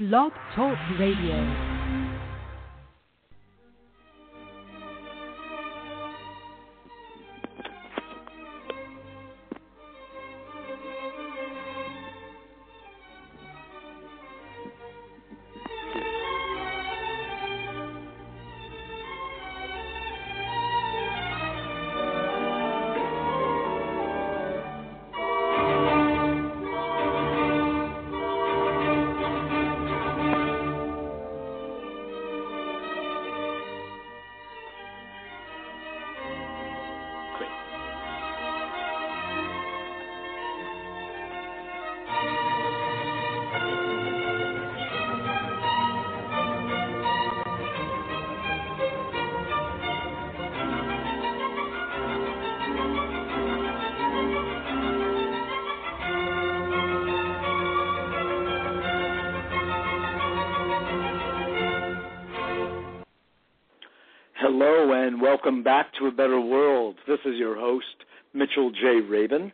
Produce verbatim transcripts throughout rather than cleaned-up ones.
Blog Talk Radio. Hello and welcome back to A Better World. This is your host, Mitchell J. Rabin,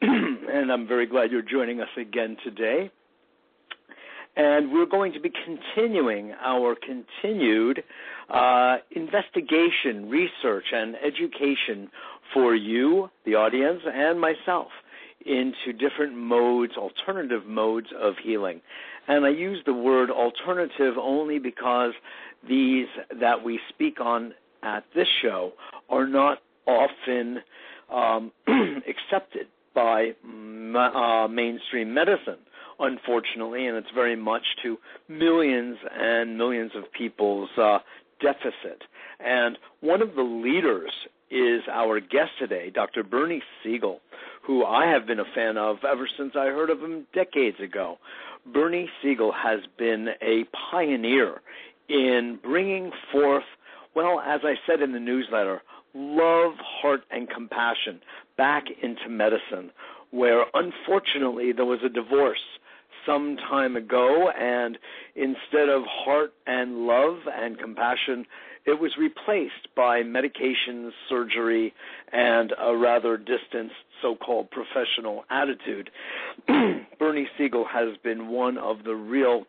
and I'm very glad you're joining us again today. And we're going to be continuing our continued uh, investigation, research, and education for you, the audience, and myself into different modes, alternative modes of healing. And I use the word alternative only because these that we speak on at this show are not often um, accepted by ma- uh, mainstream medicine, unfortunately, and it's very much to millions and millions of people's uh, deficit. And one of the leaders is our guest today, Doctor Bernie Siegel, who I have been a fan of ever since I heard of him decades ago. Bernie Siegel has been a pioneer in bringing forth, well, as I said in the newsletter, love, heart, and compassion back into medicine, where unfortunately there was a divorce some time ago, and instead of heart and love and compassion, it was replaced by medications, surgery, and a rather distanced so-called professional attitude. Bernie Siegel has been one of the real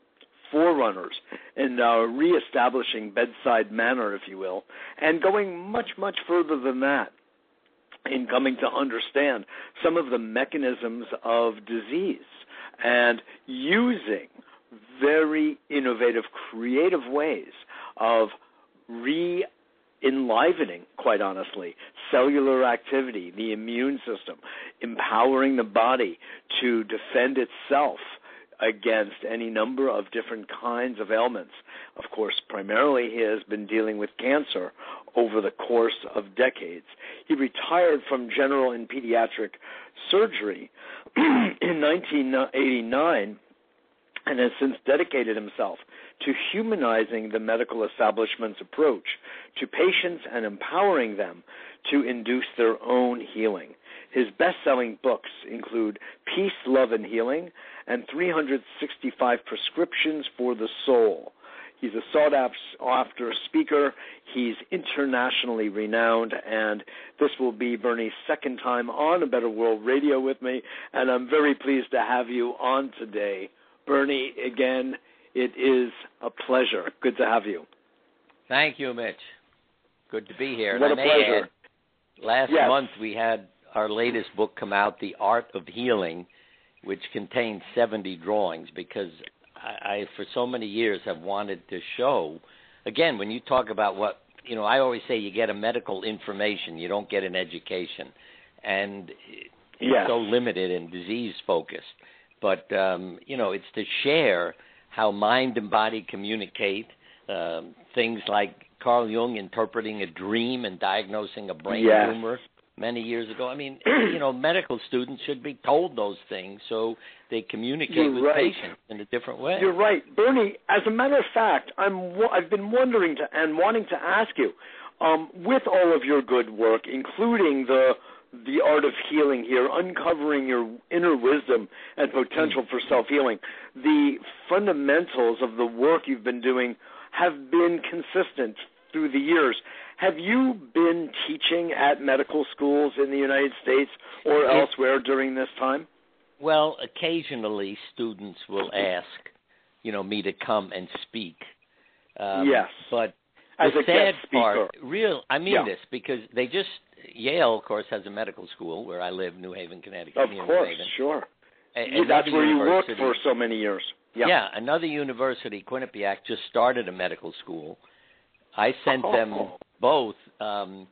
forerunners in uh, reestablishing bedside manner, if you will, and going much, much further than that in coming to understand some of the mechanisms of disease and using very innovative, creative ways of re-enlivening, quite honestly, cellular activity, the immune system, empowering the body to defend itself against any number of different kinds of ailments. Of course, primarily he has been dealing with cancer over the course of decades. He retired from general and pediatric surgery in nineteen eighty-nine and has since dedicated himself to humanizing the medical establishment's approach to patients and empowering them to induce their own healing. His best-selling books include Peace, Love, and Healing and three hundred sixty-five Prescriptions for the Soul. He's a sought-after speaker. He's internationally renowned, and this will be Bernie's second time on A Better World Radio with me, and I'm very pleased to have you on today. Bernie, again, it is a pleasure. Good to have you. Thank you, Mitch. Good to be here. What and a pleasure. Add, last yes. month we had our latest book come out, The Art of Healing, which contains seventy drawings, because I, I, for so many years, have wanted to show. Again, when you talk about what, you know, I always say you get a medical information, you don't get an education. And yes. it's so limited and disease-focused. But, um, you know, it's to share how mind and body communicate, um, things like Carl Jung interpreting a dream and diagnosing a brain yes. tumor many years ago. I mean, you know, medical students should be told those things so they communicate You're with right. patients in a different way. You're right. Bernie, as a matter of fact, I'm, I've been wondering to, and wanting to ask you, um, with all of your good work, including the the art of healing here, uncovering your inner wisdom and potential for self-healing. The fundamentals of the work you've been doing have been consistent through the years. Have you been teaching at medical schools in the United States or elsewhere during this time? Well, occasionally students will ask, you know, me to come and speak. Um, yes. But as the a sad part, real, I mean yeah. this, because they just, Yale, of course, has a medical school where I live, New Haven, Connecticut. Of course, sure. And that's where you worked for so many years. Yeah. yeah, another university, Quinnipiac, just started a medical school. I sent oh. them both, um,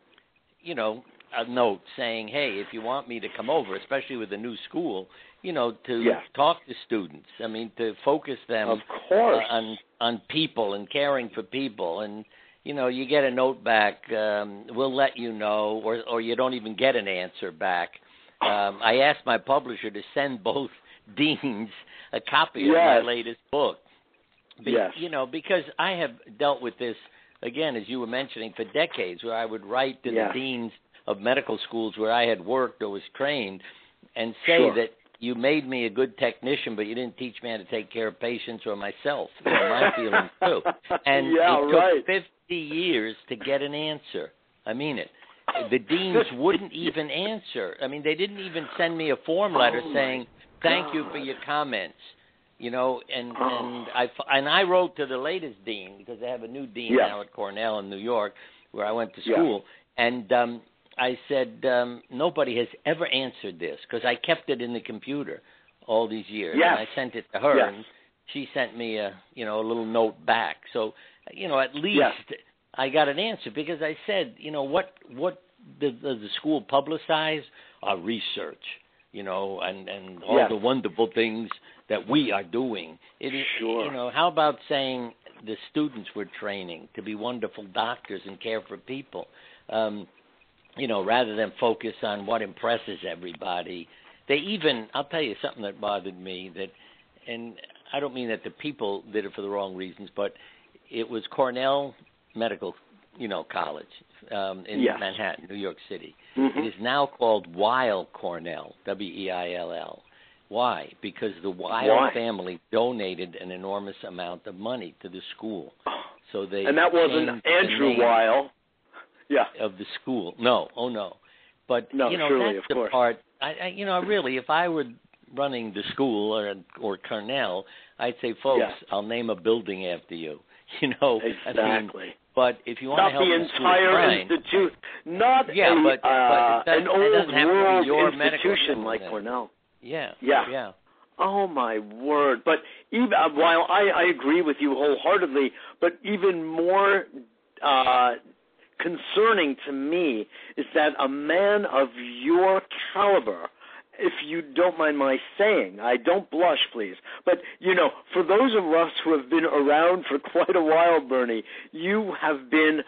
you know, a note saying, hey, if you want me to come over, especially with a new school, you know, to yeah. talk to students. I mean, to focus them of course. Uh, on on people and caring for people. And, you know, you get a note back, um, we'll let you know, or, or you don't even get an answer back. Um, I asked my publisher to send both deans a copy yes. of my latest book. Be- yes. You know, because I have dealt with this, again, as you were mentioning, for decades, where I would write to yes. the deans of medical schools where I had worked or was trained and say sure. that you made me a good technician, but you didn't teach me how to take care of patients or myself, or my feelings too. And yeah, it right. took fifty years to get an answer. I mean it. The deans wouldn't even answer. I mean, they didn't even send me a form letter oh saying, thank you for your comments, you know. And, oh. and, I, and I wrote to the latest dean, because they have a new dean yeah. now at Cornell in New York, where I went to school. Yeah. And um, I said, um, nobody has ever answered this, because I kept it in the computer all these years. Yes. And I sent it to her, yes. and she sent me a, you know, a little note back. So, you know, at least yes. I got an answer, because I said, you know, what what does the, the school publicize? Our research, you know, and, and all yes. the wonderful things that we are doing. It is, sure. you know, how about saying the students we're training to be wonderful doctors and care for people, um, you know, rather than focus on what impresses everybody. They even, I'll tell you something that bothered me, that, and I don't mean that the people did it for the wrong reasons, but it was Cornell Medical, you know, college um, in yes. Manhattan, New York City. Mm-hmm. It is now called Weill Cornell, W E I L L. Why? Because the Weill Why? family donated an enormous amount of money to the school. So they and that wasn't Andrew Weil. Yeah. Of the school. No. Oh, no. But, no, you know, surely, that's the course. part. I, I, you know, really, if I were running the school or, or Cornell, I'd say, folks, yes. I'll name a building after you. You know, exactly. I mean, but if you want not to help the entire institute, not yeah, a, but, uh, but an old world your institution like Cornell. Yeah, yeah, yeah. Oh my word! But even uh, while I, I agree with you wholeheartedly, but even more uh, concerning to me is that a man of your caliber. If you don't mind my saying, I don't blush, please. But, you know, for those of us who have been around for quite a while, Bernie, you have been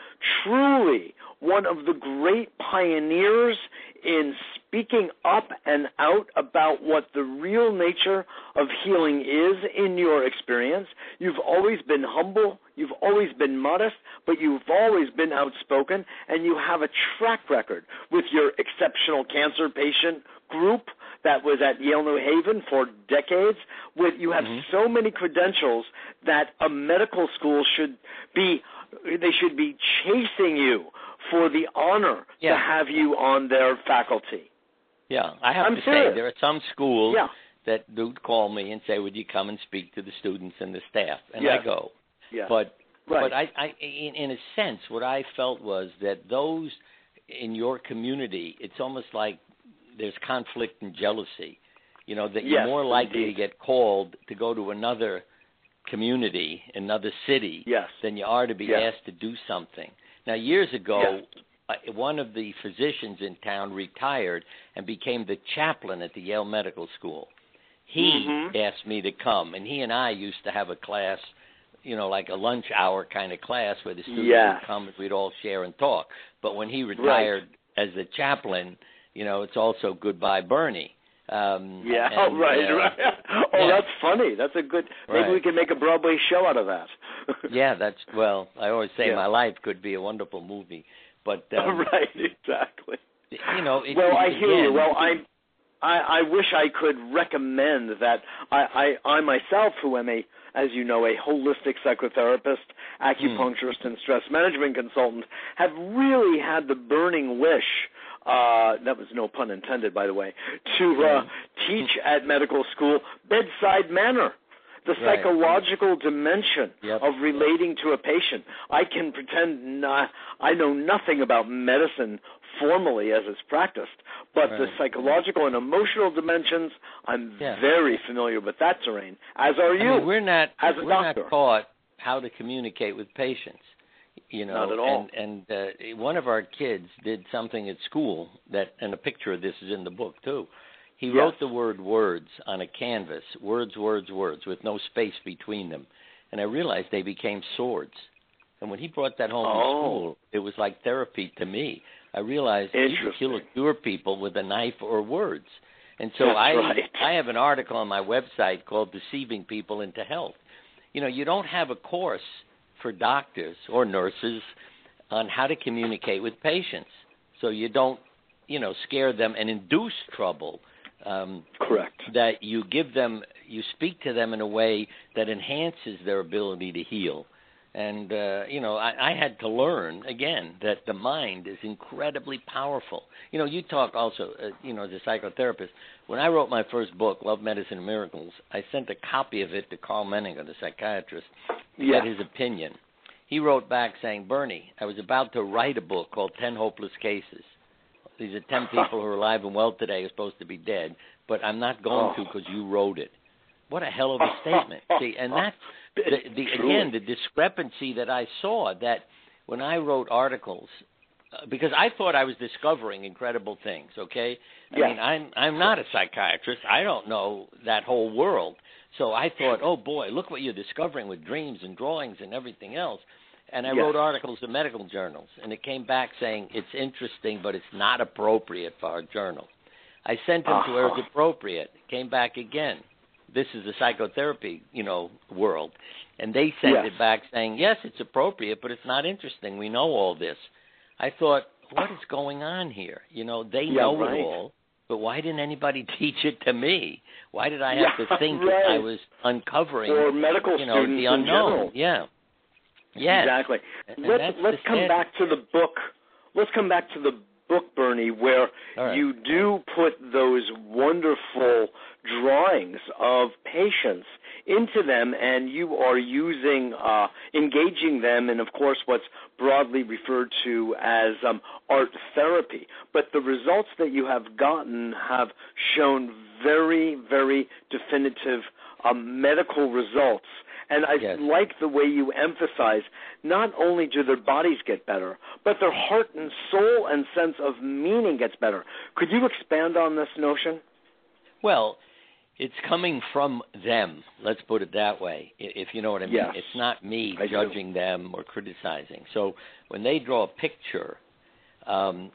truly one of the great pioneers in speaking up and out about what the real nature of healing is in your experience. You've always been humble. You've always been modest, but you've always been outspoken, and you have a track record with your exceptional cancer patient group that was at Yale New Haven for decades. With you have mm-hmm. so many credentials that a medical school should be, they should be chasing you for the honor yeah. to have you on their faculty. Yeah, I have I'm to serious. say there are some schools yeah. that do call me and say, would you come and speak to the students and the staff? And yes. I go. Yeah. But right. but I, I in, in a sense, what I felt was that those in your community, it's almost like there's conflict and jealousy, you know, that yes, you're more likely indeed. to get called to go to another community, another city, yes. than you are to be yes. asked to do something. Now, years ago, yes. uh, one of the physicians in town retired and became the chaplain at the Yale Medical School. He mm-hmm. asked me to come, and he and I used to have a class, you know, like a lunch hour kind of class where the students yes. would come and we'd all share and talk. But when he retired right. as the chaplain, you know, it's also Goodbye, Bernie. Um, yeah, and, right, uh, right. Oh, yeah. That's funny. That's a good – maybe right. we can make a Broadway show out of that. yeah, that's – well, I always say yeah. my life could be a wonderful movie. But um, – right, exactly. You know, it, well, it, I again, hear you. Well, I, I I wish I could recommend that I, I, I myself, who am a – as you know, a holistic psychotherapist, acupuncturist, mm. and stress management consultant, have really had the burning wish Uh, that was no pun intended, by the way, to uh, teach at medical school bedside manner. the right. psychological dimension yep. of relating to a patient. I can pretend not, I know nothing about medicine formally as it's practiced, but right. the psychological and emotional dimensions, I'm yeah. very familiar with that terrain, as are you. I mean, we're not, as a we're doctor. not taught how to communicate with patients. You know, Not at all. And, and uh, one of our kids did something at school that, and a picture of this is in the book too. He yes. wrote the word words on a canvas, words, words, words, with no space between them. And I realized they became swords. And when he brought that home oh. from school, it was like therapy to me. I realized you could heal or cure people with a knife or words. And so I, right. I have an article on my website called Deceiving People into Health. You know, you don't have a course for doctors or nurses on how to communicate with patients so you don't, you know, scare them and induce trouble. Um, Correct. That you give them, you speak to them in a way that enhances their ability to heal. And, uh, you know, I, I had to learn, again, that the mind is incredibly powerful. You know, you talk also, uh, you know, as a psychotherapist. When I wrote my first book, Love Medicine and Miracles, I sent a copy of it to Carl Menninger, the psychiatrist, to yeah. get his opinion. He wrote back saying, Bernie, I was about to write a book called ten Hopeless Cases. These are ten people who are alive and well today who are supposed to be dead, but I'm not going oh. to because you wrote it. What a hell of a statement. See, and that's, the, the, again, the discrepancy that I saw, that when I wrote articles, uh, because I thought I was discovering incredible things, okay? I yeah. mean, I'm, I'm not a psychiatrist. I don't know that whole world. So I thought, oh, boy, look what you're discovering with dreams and drawings and everything else. And I yeah. wrote articles in medical journals, and it came back saying it's interesting, but it's not appropriate for our journal. I sent them uh-huh. to where it's appropriate. It came back again. This is the psychotherapy, you know, world. And they sent yes. it back saying, yes, it's appropriate, but it's not interesting. We know all this. I thought, what is going on here? You know, they yeah, know right. it all, but why didn't anybody teach it to me? Why did I have yeah, to think right. that I was uncovering, or medical you know, students the unknown? In general. Yeah. Yes. Exactly. And let's let's come standard. back to the book. Let's come back to the book, Bernie, where right. you do put those wonderful drawings of patients into them, and you are using, uh, engaging them in, of course, what's broadly referred to as um, art therapy. But the results that you have gotten have shown very, very definitive um, medical results. And I yes. like the way you emphasize, not only do their bodies get better, but their heart and soul and sense of meaning gets better. Could you expand on this notion? Well, it's coming from them. Let's put it that way, if you know what I mean. Yes. It's not me I judging do. them or criticizing. So when they draw a picture, um,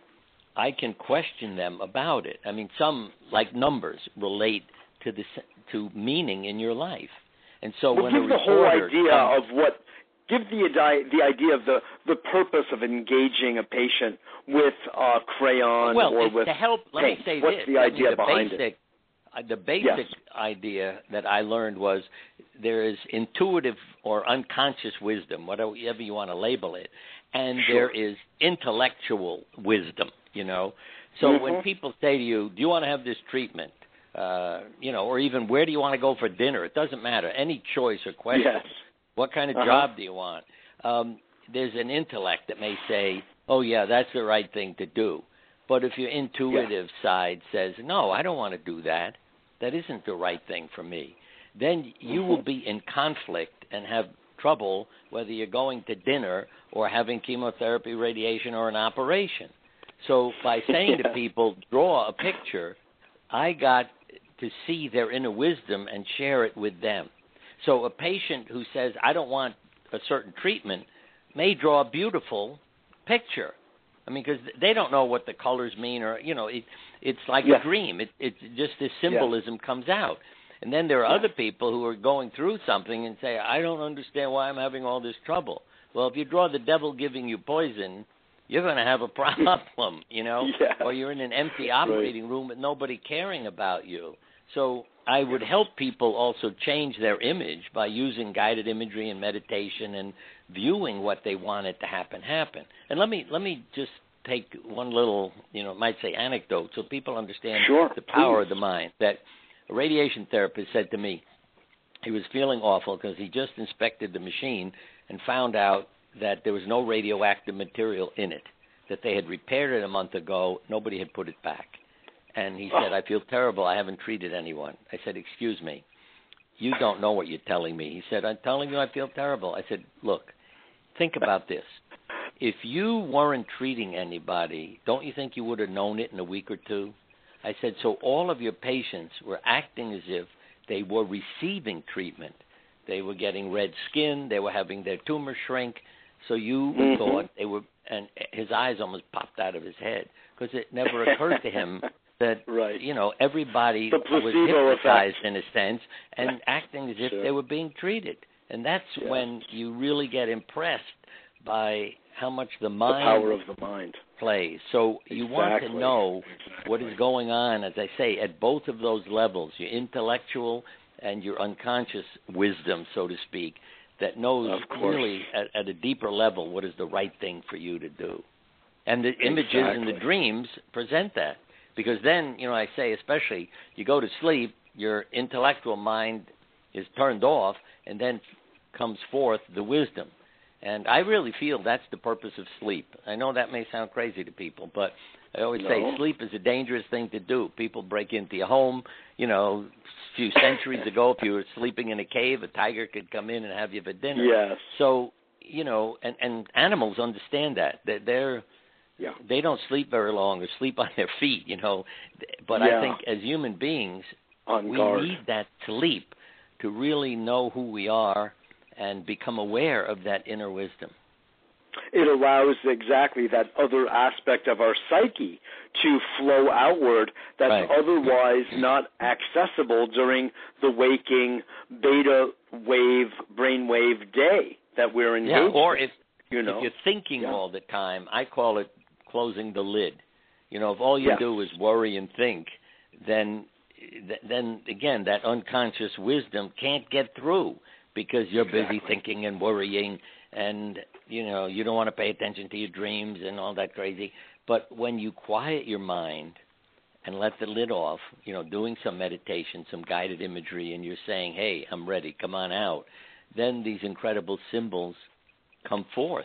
I can question them about it. I mean, some, like numbers, relate to the, to meaning in your life. And so well, when give the whole idea comes, of what give the the idea of the, the purpose of engaging a patient with uh, crayon well, or with to help. Let paint. me say What's this. the idea I mean, the behind basic, it? Uh, the basic yes. idea that I learned was there is intuitive or unconscious wisdom, whatever you want to label it, and sure. there is intellectual wisdom. You know, so mm-hmm. when people say to you, "Do you want to have this treatment?" Uh, you know, or even where do you want to go for dinner? It doesn't matter. Any choice or question. Yes. What kind of uh-huh. job do you want? Um, there's an intellect that may say, oh, yeah, that's the right thing to do. But if your intuitive yeah. side says, no, I don't want to do that. That isn't the right thing for me. Then you mm-hmm. will be in conflict and have trouble whether you're going to dinner or having chemotherapy, radiation, or an operation. So by saying yeah. to people, draw a picture, I got to see their inner wisdom and share it with them. So a patient who says, I don't want a certain treatment, may draw a beautiful picture. I mean, because they don't know what the colors mean, or, you know, it, it's like yeah. a dream. It, it's just this symbolism yeah. comes out. And then there are yeah. other people who are going through something and say, I don't understand why I'm having all this trouble. Well, if you draw the devil giving you poison, you're going to have a problem, you know, yeah. or you're in an empty operating right. room with nobody caring about you. So I would help people also change their image by using guided imagery and meditation and viewing what they wanted to happen happen. And let me let me just take one little, you know, might say anecdote so people understand sure, the power please. of the mind. That a radiation therapist said to me, He was feeling awful because he just inspected the machine and found out that there was no radioactive material in it, that they had repaired it a month ago. Nobody had put it back. And he said, I feel terrible. I haven't treated anyone. I said, excuse me. You don't know what you're telling me. He said, I'm telling you I feel terrible. I said, look, think about this. If you weren't treating anybody, don't you think you would have known it in a week or two? I said, so all of your patients were acting as if they were receiving treatment. They were getting red skin. They were having their tumor shrink. So you mm-hmm. thought they were, and his eyes almost popped out of his head because it never occurred to him that, right. you know, everybody was hypnotized effect. In a sense and acting as if sure. they were being treated. And that's yeah. when you really get impressed by how much the mind, the power of the mind plays. So exactly. you want to know exactly. what is going on, as I say, at both of those levels, your intellectual and your unconscious wisdom, so to speak, that knows clearly at, at a deeper level what is the right thing for you to do. And the exactly. images and the dreams present that. Because then, you know, I say especially you go to sleep, your intellectual mind is turned off, and then comes forth the wisdom. And I really feel that's the purpose of sleep. I know that may sound crazy to people, but I always no. say sleep is a dangerous thing to do. People break into your home. You know, a few centuries ago, if you were sleeping in a cave, a tiger could come in and have you for dinner. Yes. So, you know, and, and animals understand that. They're, they're yeah. they don't sleep very long or sleep on their feet, you know. But yeah. I think as human beings, on we guard. Need that sleep to really know who we are and become aware of that inner wisdom. It allows exactly that other aspect of our psyche to flow outward that's right. otherwise not accessible during the waking beta wave, brainwave day that we're engaged in. Yeah, or if, you know. if you're thinking yeah. all the time, I call it closing the lid. You know, if all you yeah. do is worry and think, then, then again, that unconscious wisdom can't get through. Because you're exactly. busy thinking and worrying and, you know, you don't want to pay attention to your dreams and all that crazy. But when you quiet your mind and let the lid off, you know, doing some meditation, some guided imagery, and you're saying, hey, I'm ready, come on out, then these incredible symbols come forth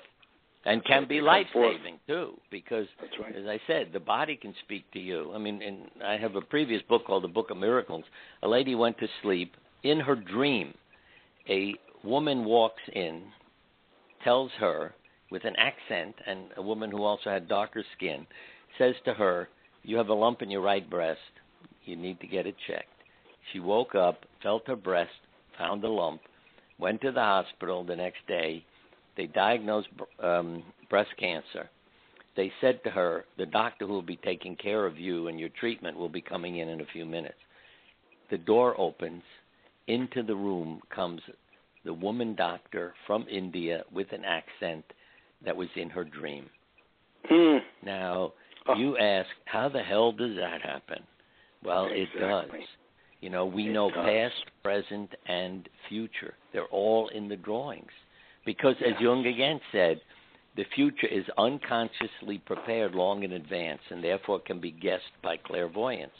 and can be life-saving, too. Because, right. as I said, the body can speak to you. I mean, and I have a previous book called The Book of Miracles. A lady went to sleep in her dream. A woman walks in, tells her with an accent, and a woman who also had darker skin, says to her, you have a lump in your right breast. You need to get it checked. She woke up, felt her breast, found the lump, went to the hospital the next day. They diagnosed um, breast cancer. They said to her, the doctor who will be taking care of you and your treatment will be coming in in a few minutes. The door opens. Into the room comes the woman doctor from India with an accent that was in her dream. Mm. Now, oh. you ask, how the hell does that happen? Well, exactly. it does. You know, we it know does. past, present, and future. They're all in the drawings. Because yeah. as Jung again said, the future is unconsciously prepared long in advance and therefore can be guessed by clairvoyance.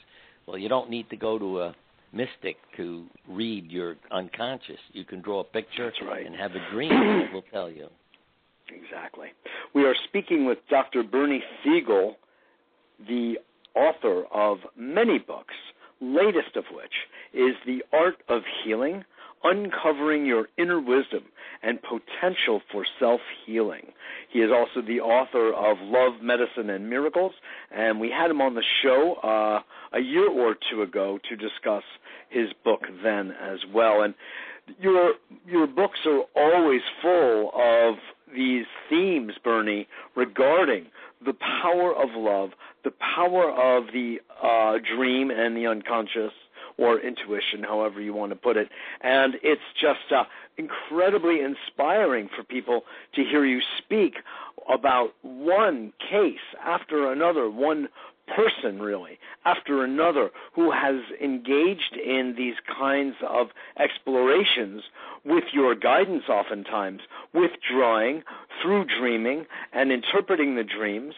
Well, you don't need to go to a mystic to read your unconscious. You can draw a picture right. and have a dream that will tell you. Exactly. We are speaking with Doctor Bernie Siegel, the author of many books, latest of which is The Art of Healing, Uncovering Your Inner Wisdom and Potential for Self-Healing. He is also the author of Love, Medicine, and Miracles, and we had him on the show uh, a year or two ago to discuss his book then as well. And your your books are always full of these themes, Bernie, regarding the power of love, the power of the uh, dream and the unconscious, or intuition, however you want to put it. And it's just uh, incredibly inspiring for people to hear you speak about one case after another, one person really, after another, who has engaged in these kinds of explorations with your guidance oftentimes, with drawing, through dreaming, and interpreting the dreams,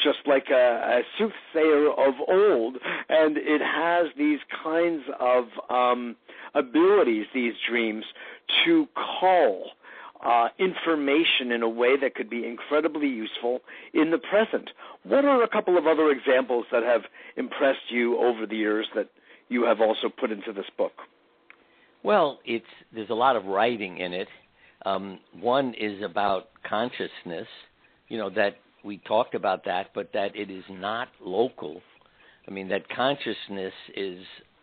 just like a, a soothsayer of old. And it has these kinds of um, abilities, these dreams, to cull uh, information in a way that could be incredibly useful in the present. What are a couple of other examples that have impressed you over the years that you have also put into this book? Well, it's there's a lot of writing in it. Um, one is about consciousness, you know, that we talked about that, but that it is not local. I mean, that consciousness is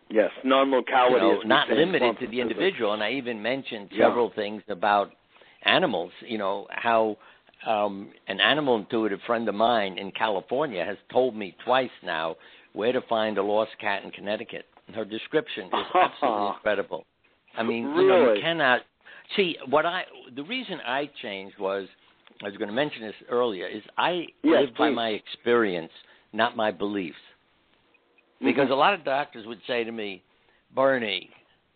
yes, non-locality, you know, is not limited to the individual. And I even mentioned several yeah. things about animals, you know, how um, an animal intuitive friend of mine in California has told me twice now where to find a lost cat in Connecticut. And her description is absolutely incredible. I mean, really? You know, you cannot see what I the reason I changed was I was going to mention this earlier is I yes, live please. by my experience, not my beliefs. Because a lot of doctors would say to me, Bernie,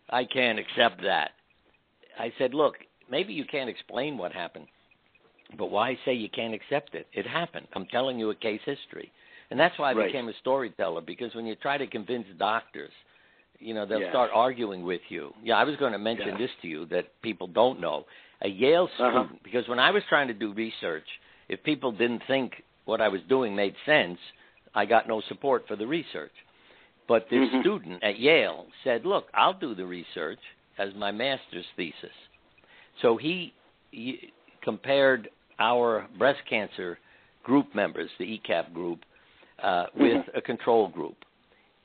I can't accept that. I said, look, maybe you can't explain what happened, but why say you can't accept it? It happened. I'm telling you a case history. And that's why I right. became a storyteller, because when you try to convince doctors, you know, they'll yeah. start arguing with you. Yeah, I was going to mention yeah. this to you that people don't know. A Yale student, uh-huh. because when I was trying to do research, if people didn't think what I was doing made sense, I got no support for the research. But this mm-hmm. student at Yale said, look, I'll do the research as my master's thesis. So he, he compared our breast cancer group members, the E C A P group, uh, with mm-hmm. a control group.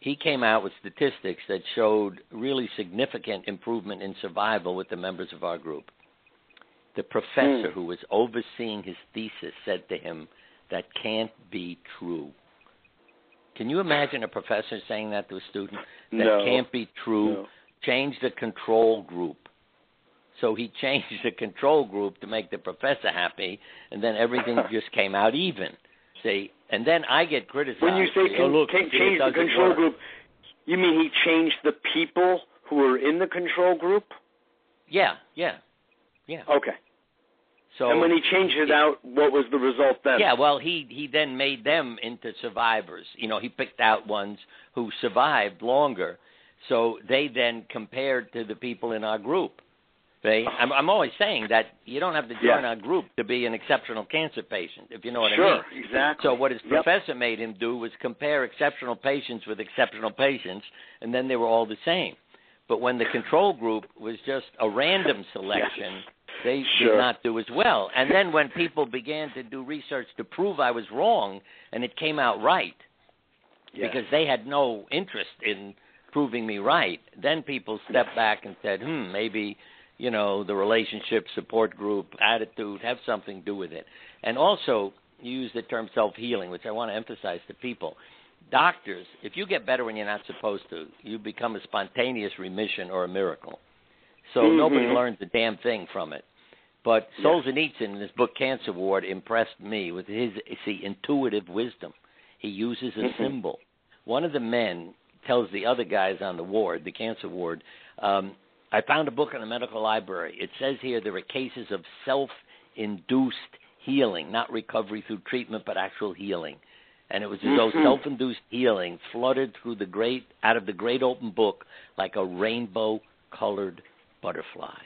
He came out with statistics that showed really significant improvement in survival with the members of our group. The professor mm. who was overseeing his thesis said to him, that can't be true. Can you imagine a professor saying that to a student? That no, can't be true. No. Change the control group. So he changed the control group to make the professor happy, and then everything just came out even. See, and then I get criticized. When you say can, oh, look, can, change the control work. group, you mean he changed the people who were in the control group? Yeah, yeah, yeah. Okay. So, and when he changed it out, what was the result then? Yeah, well, he, he then made them into survivors. You know, he picked out ones who survived longer. So they then compared to the people in our group. They, I'm, I'm always saying that you don't have to join yeah. our group to be an exceptional cancer patient, if you know what sure, I mean. Sure, exactly. So what his yep. professor made him do was compare exceptional patients with exceptional patients, and then they were all the same. But when the control group was just a random selection... yes. They sure. did not do as well. And then when people began to do research to prove I was wrong, and it came out right, yes. because they had no interest in proving me right, then people stepped back and said, hmm, maybe, you know, the relationship, support group, attitude, have something to do with it. And also use the term self-healing, which I want to emphasize to people. Doctors, if you get better when you're not supposed to, you become a spontaneous remission or a miracle. So mm-hmm. nobody learns a damn thing from it. But Solzhenitsyn, in his book Cancer Ward, impressed me with his see, intuitive wisdom. He uses a mm-hmm. symbol. One of the men tells the other guys on the ward, the cancer ward, um, I found a book in the medical library. It says here there are cases of self-induced healing, not recovery through treatment, but actual healing. And it was as mm-hmm. though self-induced healing fluttered through the great, out of the great open book like a rainbow-colored butterfly.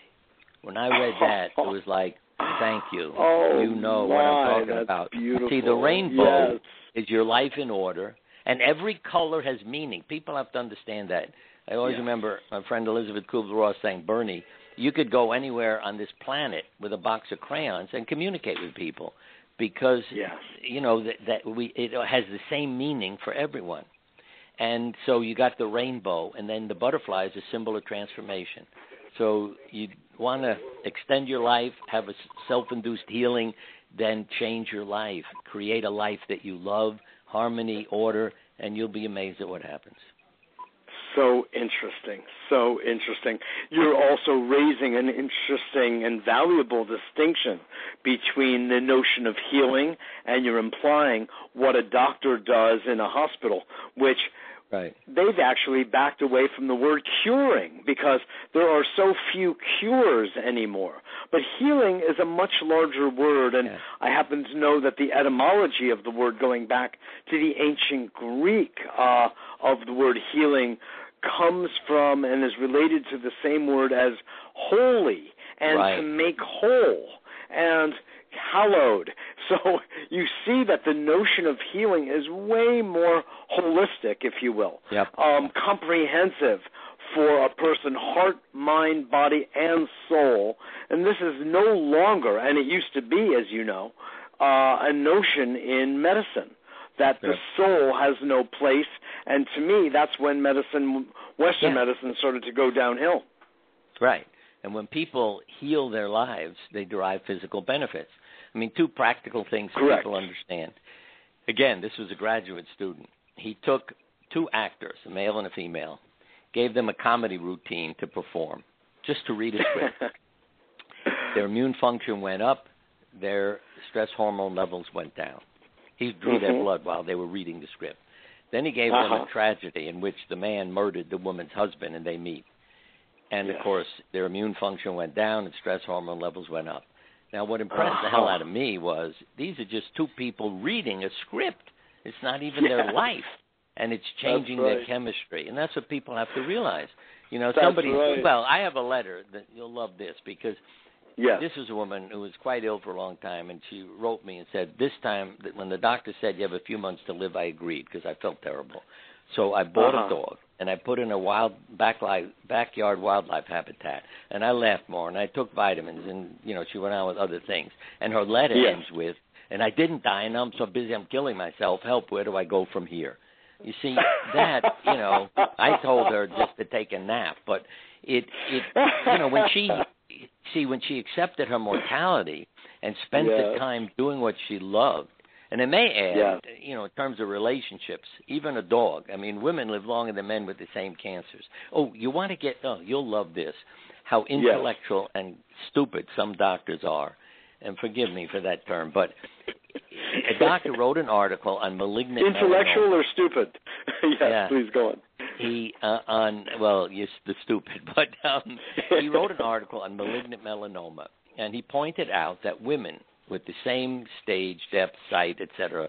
When I read that, it was like, thank you. Oh, you know my, what I'm talking that's about. Beautiful. See, the rainbow yes. is your life in order, and every color has meaning. People have to understand that. I always yes. remember my friend Elizabeth Kubler-Ross saying, Bernie, you could go anywhere on this planet with a box of crayons and communicate with people because, yes. you know, that, that we it has the same meaning for everyone. And so you got the rainbow, and then the butterfly is a symbol of transformation. So you want to extend your life, have a self-induced healing, then change your life. Create a life that you love, harmony, order, and you'll be amazed at what happens. So interesting, so interesting. You're also raising an interesting and valuable distinction between the notion of healing and you're implying what a doctor does in a hospital, which – right. They've actually backed away from the word curing because there are so few cures anymore. But healing is a much larger word, and yeah. I happen to know that the etymology of the word going back to the ancient Greek uh, of the word healing comes from and is related to the same word as holy, and right. to make whole, and hallowed. So you see that the notion of healing is way more holistic, if you will, yep. um, comprehensive for a person, heart, mind, body, and soul. And this is no longer, and it used to be, as you know, uh, a notion in medicine, that the soul has no place. And to me, that's when medicine, Western yeah. medicine, started to go downhill. Right. And when people heal their lives, they derive physical benefits. I mean, two practical things Correct. People understand. Again, this was a graduate student. He took two actors, a male and a female, gave them a comedy routine to perform, just to read a script. Their immune function went up. Their stress hormone levels went down. He drew mm-hmm. their blood while they were reading the script. Then he gave uh-huh. them a tragedy in which the man murdered the woman's husband, and they meet. And, yes. of course, their immune function went down and stress hormone levels went up. Now, what impressed uh-huh. the hell out of me was these are just two people reading a script. It's not even yeah. their life, and it's changing right. their chemistry. And that's what people have to realize. You know, that's somebody right. – well, I have a letter that you'll love this because yes. this is a woman who was quite ill for a long time, and she wrote me and said, this time when the doctor said you have a few months to live, I agreed because I felt terrible. So I bought uh-huh. a dog. And I put in a wild backli- backyard wildlife habitat, and I laughed more, and I took vitamins, and, you know, she went on with other things. And her letter yes. ends with, and I didn't die, and I'm so busy I'm killing myself. Help, where do I go from here? You see, that, you know, I told her just to take a nap. But it, it you know, when she, see, when she accepted her mortality and spent yes. the time doing what she loved, and I may add, yeah. you know, in terms of relationships, even a dog. I mean, women live longer than men with the same cancers. Oh, you want to get, oh, you'll love this, how intellectual yeah. and stupid some doctors are. And forgive me for that term, but a doctor wrote an article on malignant intellectual melanoma. Or stupid? yes, yeah. Please go on. He, uh, on, well, yes, the stupid, but um, he wrote an article on malignant melanoma, and he pointed out that women with the same stage, depth, site, et cetera,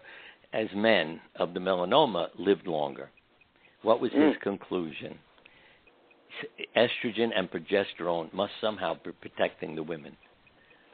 as men of the melanoma lived longer. What was his mm. conclusion? Estrogen and progesterone must somehow be protecting the women.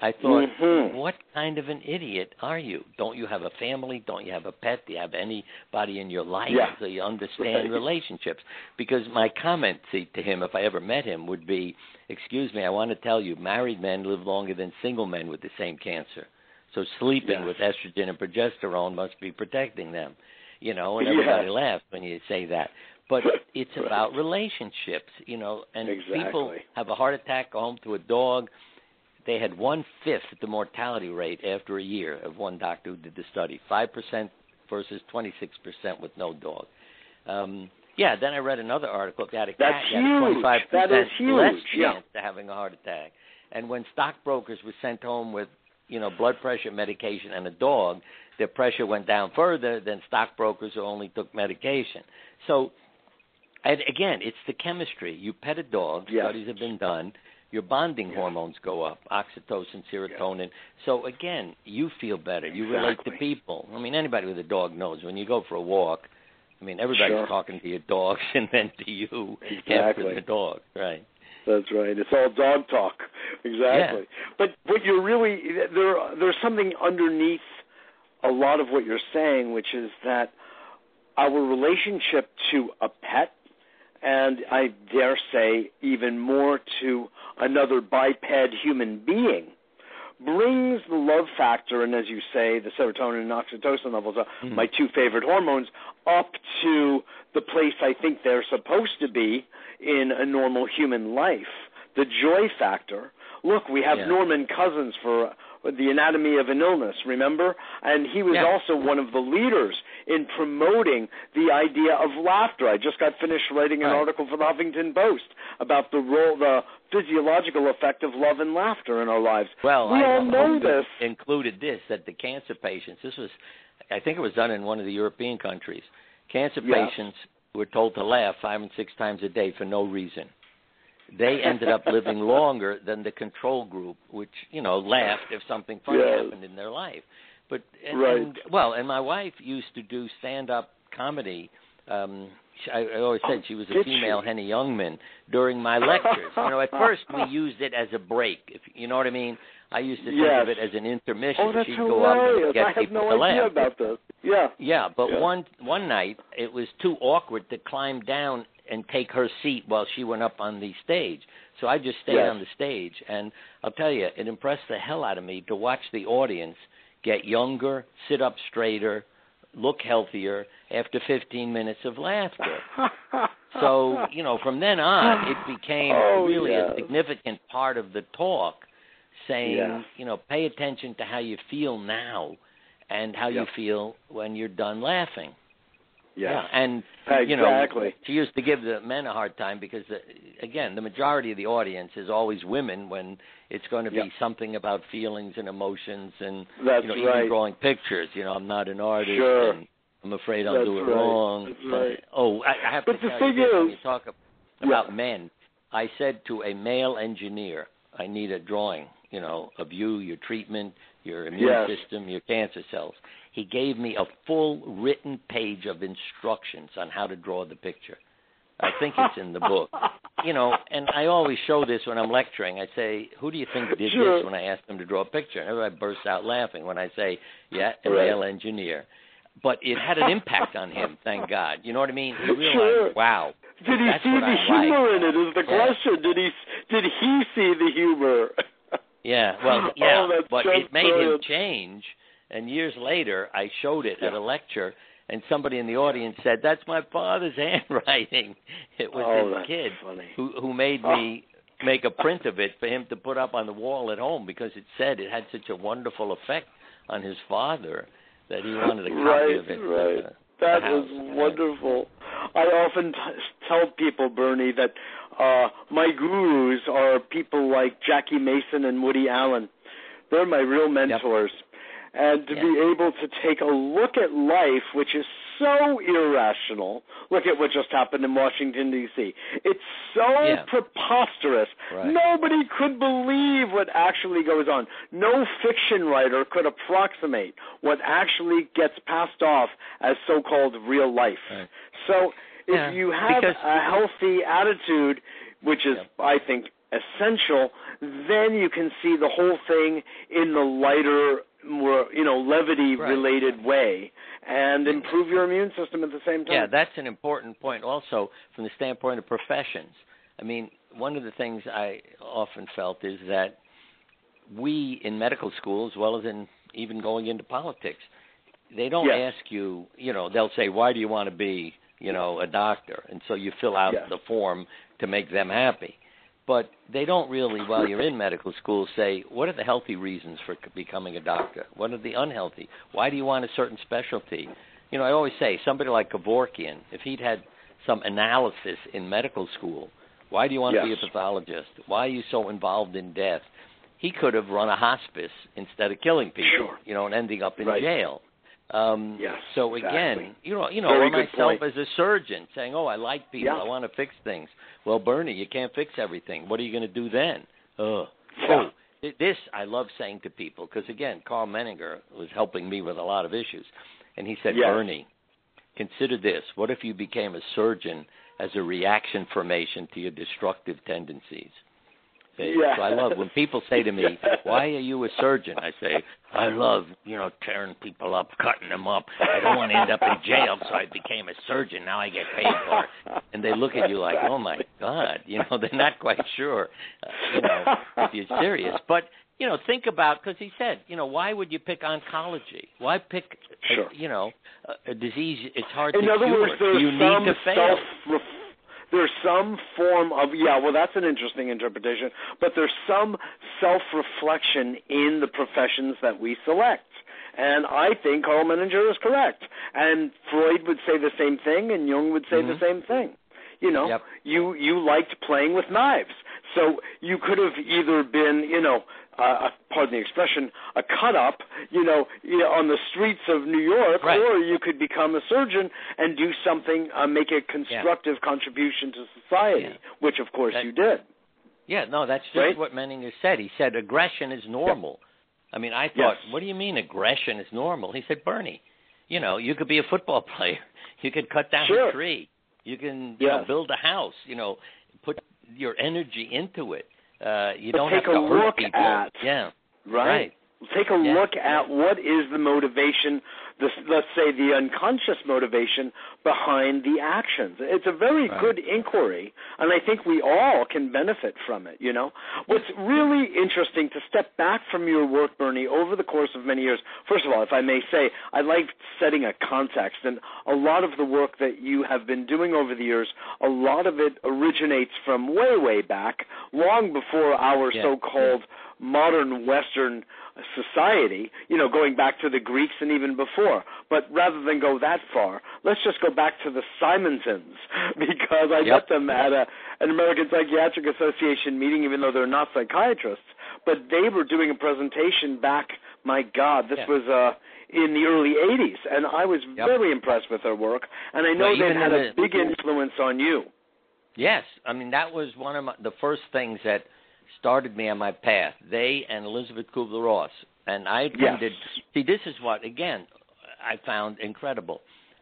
I thought, mm-hmm. what kind of an idiot are you? Don't you have a family? Don't you have a pet? Do you have anybody in your life? Yeah. So you understand relationships. Because my comment see, to him, if I ever met him, would be, excuse me, I want to tell you, married men live longer than single men with the same cancer. So sleeping yeah. with estrogen and progesterone must be protecting them. You know, and everybody yeah. laughs when you say that. But it's right. about relationships, you know. And exactly. people have a heart attack, go home to a dog. They had one-fifth the mortality rate after a year of one doctor who did the study, five percent versus twenty-six percent with no dog. Um, yeah, then I read another article. If you had a cat, you had a twenty-five percent that is huge. Less yeah. chance to having a heart attack. And when stockbrokers were sent home with, you know, blood pressure medication and a dog, their pressure went down further than stockbrokers who only took medication. So, and again, it's the chemistry. You pet a dog. Yeah. Studies have been done. Your bonding yeah. hormones go up, oxytocin, serotonin. Yeah. So, again, you feel better. Exactly. You relate to people. I mean, anybody with a dog knows when you go for a walk, I mean, everybody's sure. talking to your dogs and then to you exactly. after the dog. Right. That's right. It's all dog talk. Exactly. Yeah. But but you're really there. there's something underneath a lot of what you're saying, which is that our relationship to a pet, and I dare say even more to another biped human being, brings the love factor, and as you say, the serotonin and oxytocin levels, are mm-hmm. my two favorite hormones, up to the place I think they're supposed to be in a normal human life, the joy factor. Look, we have yeah. Norman Cousins for The Anatomy of an Illness, remember? And he was yeah. also one of the leaders in promoting the idea of laughter. I just got finished writing an right. article for the Huffington Post about the role, the physiological effect of love and laughter in our lives. Well, we I all know this. Included this, that the cancer patients, this was, I think it was done in one of the European countries, cancer yeah. patients were told to laugh five and six times a day for no reason. They ended up living longer than the control group, which, you know, laughed if something funny yes. happened in their life. But and, right. and, well, and my wife used to do stand-up comedy um, I always said she was a Did female she? Henny Youngman during my lectures. You know, at first we used it as a break. If you know what I mean, I used to think yes. of it as an intermission. Oh, that's She'd go hilarious! Up and get I have people no to idea laugh. About this. Yeah, yeah. But yeah. one one night it was too awkward to climb down and take her seat while she went up on the stage. So I just stayed yes. on the stage, and I'll tell you, it impressed the hell out of me to watch the audience get younger, sit up straighter, look healthier after fifteen minutes of laughter. So, you know, from then on, it became oh, really yes. a significant part of the talk, saying, yeah. you know, pay attention to how you feel now and how yep. you feel when you're done laughing. Yes. Yeah, and, exactly. you know, she used to give the men a hard time because, the, again, the majority of the audience is always women when it's going to be yep. something about feelings and emotions and, That's you know, right. even drawing pictures. You know, I'm not an artist. Sure. And I'm afraid I'll That's do it right. wrong. That's but, right. Oh, I, I have but to tell you, this, when you talk about yeah. men, I said to a male engineer, I need a drawing, you know, of you, your treatment, your immune yes. system, your cancer cells. He gave me a full written page of instructions on how to draw the picture. I think it's in the book. You know, and I always show this when I'm lecturing. I say, who do you think did sure. this when I ask them to draw a picture? And everybody bursts out laughing when I say, yeah, a right. male engineer. But it had an impact on him, thank God. You know what I mean? He realized, sure. wow. Did he see the I humor like. in it is the yeah. question. Did he, did he see the humor? Yeah, well, yeah, oh, but it made brilliant. him change. And years later, I showed it yeah. at a lecture, and somebody in the audience said, that's my father's handwriting. It was oh, this kid who, who made oh. me make a print of it for him to put up on the wall at home because it said it had such a wonderful effect on his father that he wanted a copy right, of it. Right, right. That was wonderful. I often t- tell people, Bernie, that uh, my gurus are people like Jackie Mason and Woody Allen. They're my real mentors. Yep. And to yeah. be able to take a look at life, which is so irrational. Look at what just happened in Washington, D C It's so yeah. preposterous. Right. Nobody could believe what actually goes on. No fiction writer could approximate what actually gets passed off as so-called real life. Right. So if yeah, you have because- a healthy attitude, which is, yeah. I think, essential, then you can see the whole thing in the lighter more, you know, levity-related right. way and improve your immune system at the same time. Yeah, that's an important point also from the standpoint of professions. I mean, one of the things I often felt is that we in medical school, as well as in even going into politics, they don't yes. ask you, you know, they'll say, why do you want to be, you know, a doctor? And so you fill out yes. the form to make them happy. But they don't really, while you're in medical school, say, what are the healthy reasons for becoming a doctor? What are the unhealthy? Why do you want a certain specialty? You know, I always say, somebody like Kevorkian, if he'd had some analysis in medical school, why do you want yes. to be a pathologist? Why are you so involved in death? He could have run a hospice instead of killing people, sure. you know, and ending up in right. jail. Um, yes, so again, exactly. you know, you know, or myself as a surgeon saying, "Oh, I like people. Yeah. I want to fix things." Well, Bernie, you can't fix everything. What are you going to do then? Ugh. Yeah. So this I love saying to people because again, Carl Menninger was helping me with a lot of issues, and he said, yes. "Bernie, consider this. What if you became a surgeon as a reaction formation to your destructive tendencies?" Yes. So I love when people say to me, yes. why are you a surgeon? I say, I love, you know, tearing people up, cutting them up. I don't want to end up in jail, so I became a surgeon. Now I get paid for it. And they look at you like, oh, my God. You know, they're not quite sure, uh, you know, if you're serious. But, you know, think about, because he said, you know, why would you pick oncology? Why pick, sure. a, you know, a, a disease it's hard in to cure? In other words, there's you some need to fail. self-reflection. There's some form of, yeah, well, that's an interesting interpretation, but there's some self-reflection in the professions that we select. And I think Carl Menninger is correct. And Freud would say the same thing, and Jung would say mm-hmm. the same thing. You know, yep. you, you liked playing with knives. So you could have either been, you know, uh, pardon the expression, a cut-up, you know, you know, on the streets of New York, right. or you could become a surgeon and do something, uh, make a constructive yeah. contribution to society, yeah. which, of course, that, you did. Yeah, no, that's just right? what Menninger said. He said aggression is normal. Yeah. I mean, I thought, yes. what do you mean aggression is normal? He said, Bernie, you know, you could be a football player. You could cut down sure. a tree. You can you yes. know, build a house, you know, put your energy into it. Uh, you but don't have to hurt people. At, yeah, right. right. Take a yeah. look at what is the motivation, the, let's say the unconscious motivation behind the actions. It's a very right. good inquiry, and I think we all can benefit from it, you know. What's really interesting to step back from your work, Bernie, over the course of many years, first of all, if I may say, I like setting a context, and a lot of the work that you have been doing over the years, a lot of it originates from way, way back, long before our yeah. so-called modern Western society, you know, going back to the Greeks and even before. But rather than go that far, let's just go back to the Simonsons, because I yep. met them at a, an American Psychiatric Association meeting, even though they're not psychiatrists. But they were doing a presentation back, my God, this yeah. was uh, in the early eighties, and I was yep. very impressed with their work. And I know well, they had a the, big influence on you. Yes. I mean, that was one of my, the first things that started me on my path. They and Elizabeth Kubler-Ross. And I attended. Yes. See, this is what, again, I found incredible.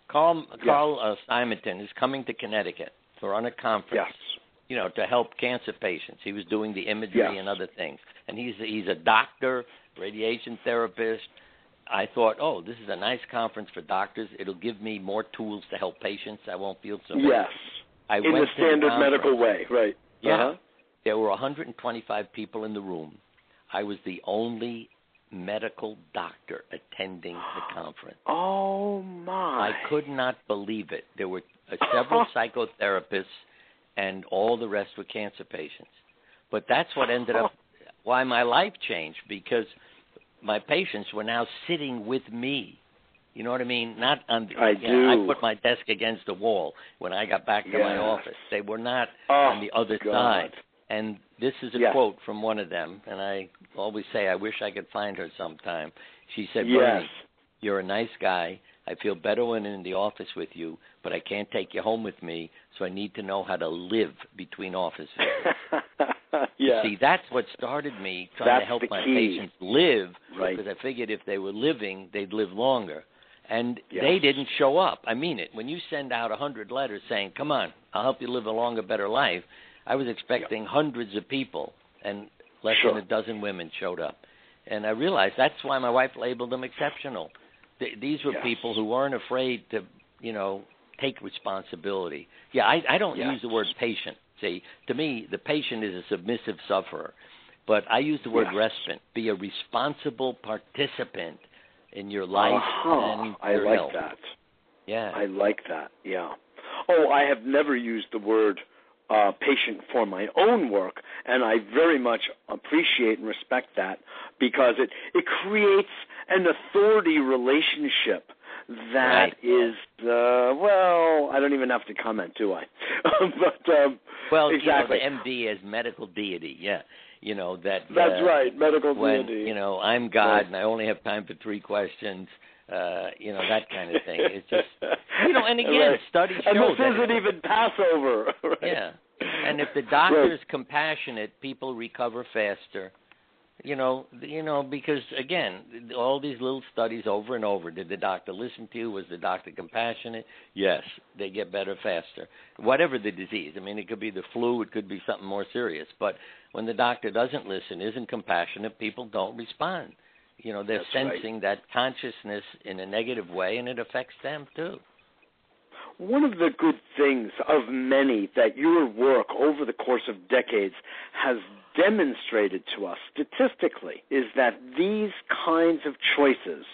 Carl, yes. Carl uh, Simonton is coming to Connecticut for on a conference, yes. you know, to help cancer patients. He was doing the imagery yes. and other things. And he's he's a doctor, radiation therapist. I thought, oh, this is a nice conference for doctors. It'll give me more tools to help patients. I won't feel so bad. Yes. I in went the standard the medical way, right. Yeah. Uh-huh. There were one hundred twenty-five people in the room. I was the only medical doctor attending the conference. Oh, my. I could not believe it. There were several psychotherapists, and all the rest were cancer patients. But that's what ended up why my life changed, because my patients were now sitting with me. You know what I mean? Not on the, I, do. Know, I put my desk against the wall when I got back to yes. my office. They were not oh, on the other God. side. And this is a yes. quote from one of them, and I always say I wish I could find her sometime. She said, yes. Bernie, you're a nice guy. I feel better when I'm in the office with you, but I can't take you home with me, so I need to know how to live between offices. yes. See, that's what started me trying that's to help my key. patients live, right. because I figured if they were living, they'd live longer. And yes. they didn't show up. I mean it. When you send out one hundred letters saying, come on, I'll help you live a longer, better life, I was expecting yeah. hundreds of people, and less sure. than a dozen women showed up. And I realized that's why my wife labeled them exceptional. Th- these were yes. people who weren't afraid to, you know, take responsibility. Yeah, I, I don't yeah. use the word patient. See, to me, the patient is a submissive sufferer. But I use the word yes. respite. Be a responsible participant in your life uh-huh. and I your like health. that. Yeah. I like that, yeah. Oh, I have never used the word Uh, patient for my own work, and I very much appreciate and respect that, because it, it creates an authority relationship that right. is, uh, well, I don't even have to comment, do I? but um, Well, exactly. you know, the M D is medical deity, yeah. You know, that, that's uh, right, medical when, deity. You know, I'm God, right. and I only have time for three questions. Uh, you know, that kind of thing. It's just, you know, and again, right. studies show that. And this isn't even Passover. Right? Yeah. And if the doctor's right. compassionate, people recover faster. You know, you know, because, again, all these little studies over and over. Did the doctor listen to you? Was the doctor compassionate? Yes. They get better faster. Whatever the disease. I mean, it could be the flu. It could be something more serious. But when the doctor doesn't listen, isn't compassionate, people don't respond. You know, they're That's sensing right. that consciousness in a negative way, and it affects them too. One of the good things of many that your work over the course of decades has demonstrated to us statistically is that these kinds of choices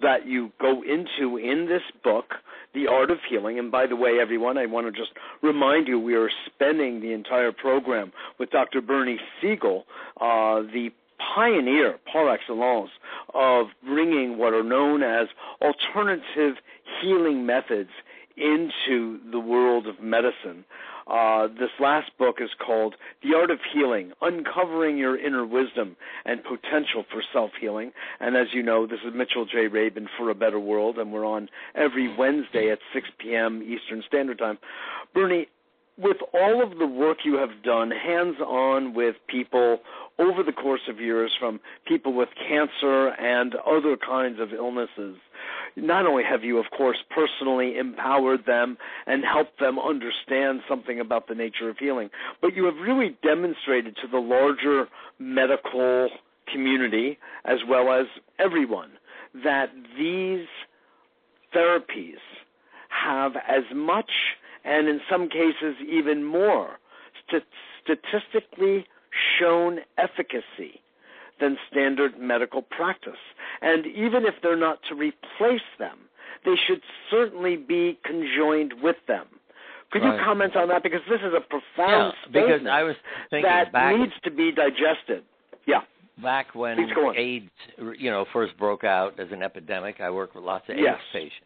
that you go into in this book, The Art of Healing, and by the way, everyone, I want to just remind you, we are spending the entire program with Doctor Bernie Siegel, uh, the pioneer par excellence of bringing what are known as alternative healing methods into the world of medicine. Uh, this last book is called The Art of Healing, Uncovering Your Inner Wisdom and Potential for Self-Healing. And as you know, this is Mitchell J. Rabin for A Better World, and we're on every Wednesday at six p.m. Eastern Standard Time. Bernie, with all of the work you have done, hands-on with people over the course of years, from people with cancer and other kinds of illnesses, not only have you, of course, personally empowered them and helped them understand something about the nature of healing, but you have really demonstrated to the larger medical community as well as everyone that these therapies have as much, and in some cases even more, st- statistically shown efficacy than standard medical practice. And even if they're not to replace them, they should certainly be conjoined with them. Could right. you comment on that? Because this is a profound yeah, statement because I was thinking that back, needs to be digested. Yeah. Back when AIDS, you know, first broke out as an epidemic, I worked with lots of AIDS yes. patients.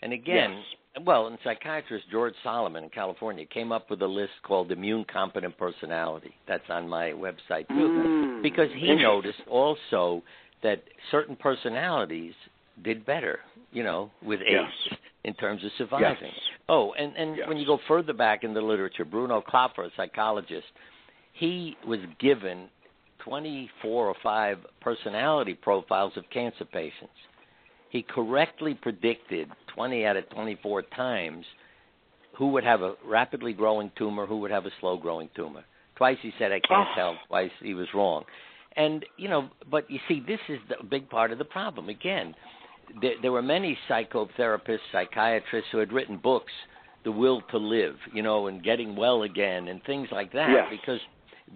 And again, yes. well, and psychiatrist George Solomon in California came up with a list called Immune Competent Personality. That's on my website, too. Mm. Because he noticed also that certain personalities did better, you know, with AIDS yes. in terms of surviving. Yes. Oh, and, and yes. when you go further back in the literature, Bruno Klopfer, a psychologist, he was given twenty-four or five personality profiles of cancer patients. He correctly predicted twenty out of twenty-four times who would have a rapidly growing tumor, who would have a slow-growing tumor. Twice he said, I can't oh. tell. Twice he was wrong. And, you know, but you see, this is the big part of the problem. Again, there, there were many psychotherapists, psychiatrists who had written books, The Will to Live, you know, and Getting Well Again and things like that yes. because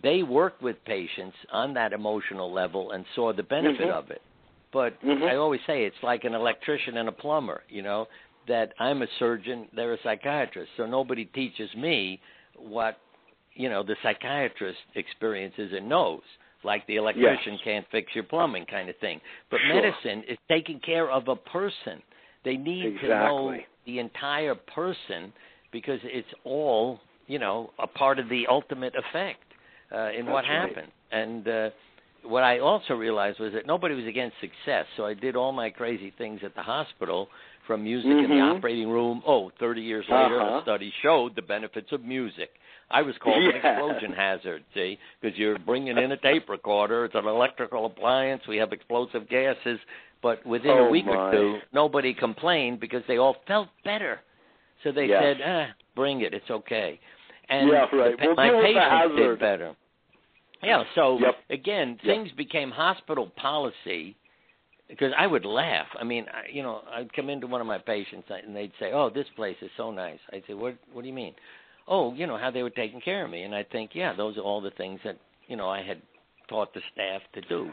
they worked with patients on that emotional level and saw the benefit mm-hmm. of it. But mm-hmm. I always say it's like an electrician and a plumber, you know, that I'm a surgeon, they're a psychiatrist. So nobody teaches me what, you know, the psychiatrist experiences and knows, like the electrician yes. can't fix your plumbing kind of thing. But sure. medicine is taking care of a person. They need exactly. to know the entire person because it's all, you know, a part of the ultimate effect uh, in That's what right. happened. And uh what I also realized was that nobody was against success, so I did all my crazy things at the hospital, from music mm-hmm. in the operating room. Oh, thirty years uh-huh. later, a study showed the benefits of music. I was called yeah. an explosion hazard, see, because you're bringing in a tape recorder. It's an electrical appliance. We have explosive gases. But within oh, a week my. or two, nobody complained because they all felt better. So they yes. said, ah, bring it. It's okay. And yeah, right. the, well, my patients did better. Yeah, so, yep. again, things yep. became hospital policy because I would laugh. I mean, I, you know, I'd come into one of my patients and they'd say, oh, this place is so nice. I'd say, what What do you mean? Oh, you know, how they were taking care of me. And I'd think, yeah, those are all the things that, you know, I had taught the staff to do.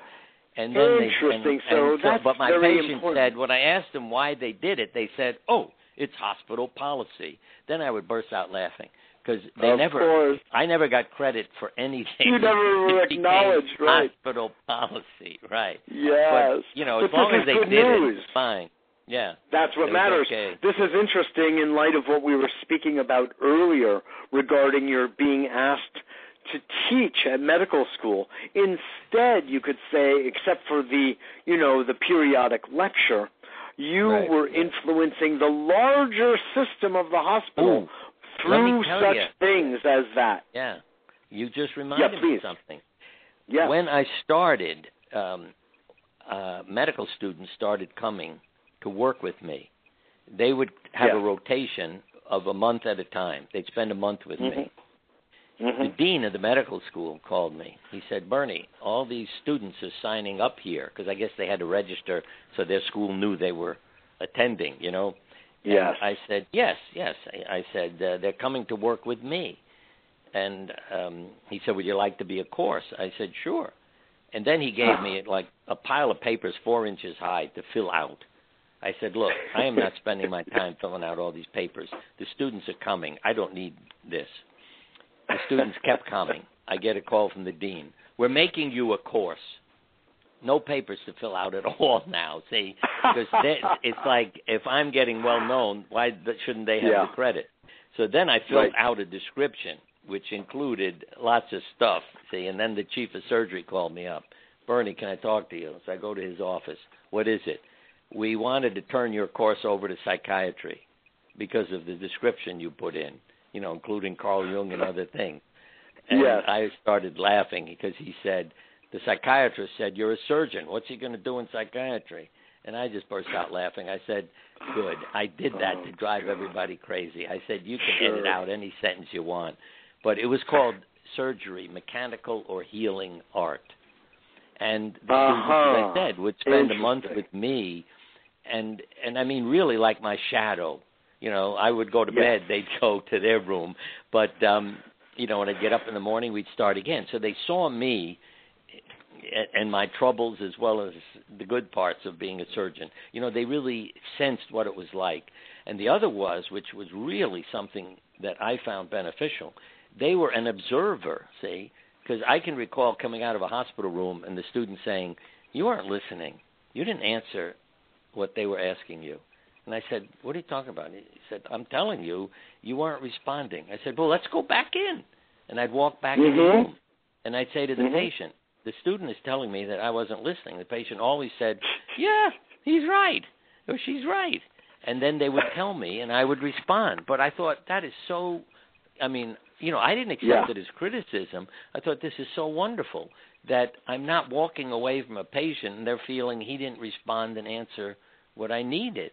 And then Interesting. They, and, so and that's so, but my patient important. said, when I asked them why they did it, they said, oh, it's hospital policy. Then I would burst out laughing. Because they of never, course. I never got credit for anything. You never were acknowledged, right? Hospital policy, right? Yes. But, you know, but as long as they did news. it, it's fine. Yeah, that's what matters. Okay. This is interesting in light of what we were speaking about earlier regarding your being asked to teach at medical school. Instead, you could say, except for the, you know, the periodic lecture, you right. were influencing the larger system of the hospital. Ooh. Through such you, things as that. Yeah. You just reminded yeah, me of something. Yeah. When I started, um, uh, medical students started coming to work with me. They would have yeah. a rotation of a month at a time. They'd spend a month with mm-hmm. me. Mm-hmm. The dean of the medical school called me. He said, Bernie, all these students are signing up here, because I guess they had to register so their school knew they were attending, you know. Yes. And I said, yes, yes. I, I said, uh, they're coming to work with me. And um, he said, would you like to be a course? I said, sure. And then he gave me like a pile of papers four inches high to fill out. I said, look, I am not spending my time filling out all these papers. The students are coming. I don't need this. The students kept coming. I get a call from the dean. We're making you a course. No papers to fill out at all now, see, because it's like if I'm getting well-known, why shouldn't they have yeah. the credit? So then I filled right. out a description, which included lots of stuff, see, and then the chief of surgery called me up. Bernie, can I talk to you? So I go to his office. What is it? We wanted to turn your course over to psychiatry because of the description you put in, you know, including Carl Jung and other things. And yes. I started laughing because he said, the psychiatrist said, you're a surgeon. What's he going to do in psychiatry? And I just burst out laughing. I said, good. I did that oh, to drive God. everybody crazy. I said, you can sure. edit out any sentence you want. But it was called Surgery, Mechanical or Healing Art. And the uh-huh. students, as I said, would spend a month with me. And, and I mean, really like my shadow. You know, I would go to yes. bed. They'd go to their room. But, um, you know, when I'd get up in the morning, we'd start again. So they saw me and my troubles as well as the good parts of being a surgeon. You know, they really sensed what it was like. And the other was, which was really something that I found beneficial, they were an observer, see, because I can recall coming out of a hospital room and the student saying, you aren't listening. You didn't answer what they were asking you. And I said, what are you talking about? He said, I'm telling you, you aren't responding. I said, well, let's go back in. And I'd walk back mm-hmm. in the room, and I'd say to the mm-hmm. patient, the student is telling me that I wasn't listening. The patient always said, yeah, he's right, or she's right. And then they would tell me, and I would respond. But I thought, that is so, I mean, you know, I didn't accept yeah. it as criticism. I thought, this is so wonderful that I'm not walking away from a patient, and they're feeling he didn't respond and answer what I needed.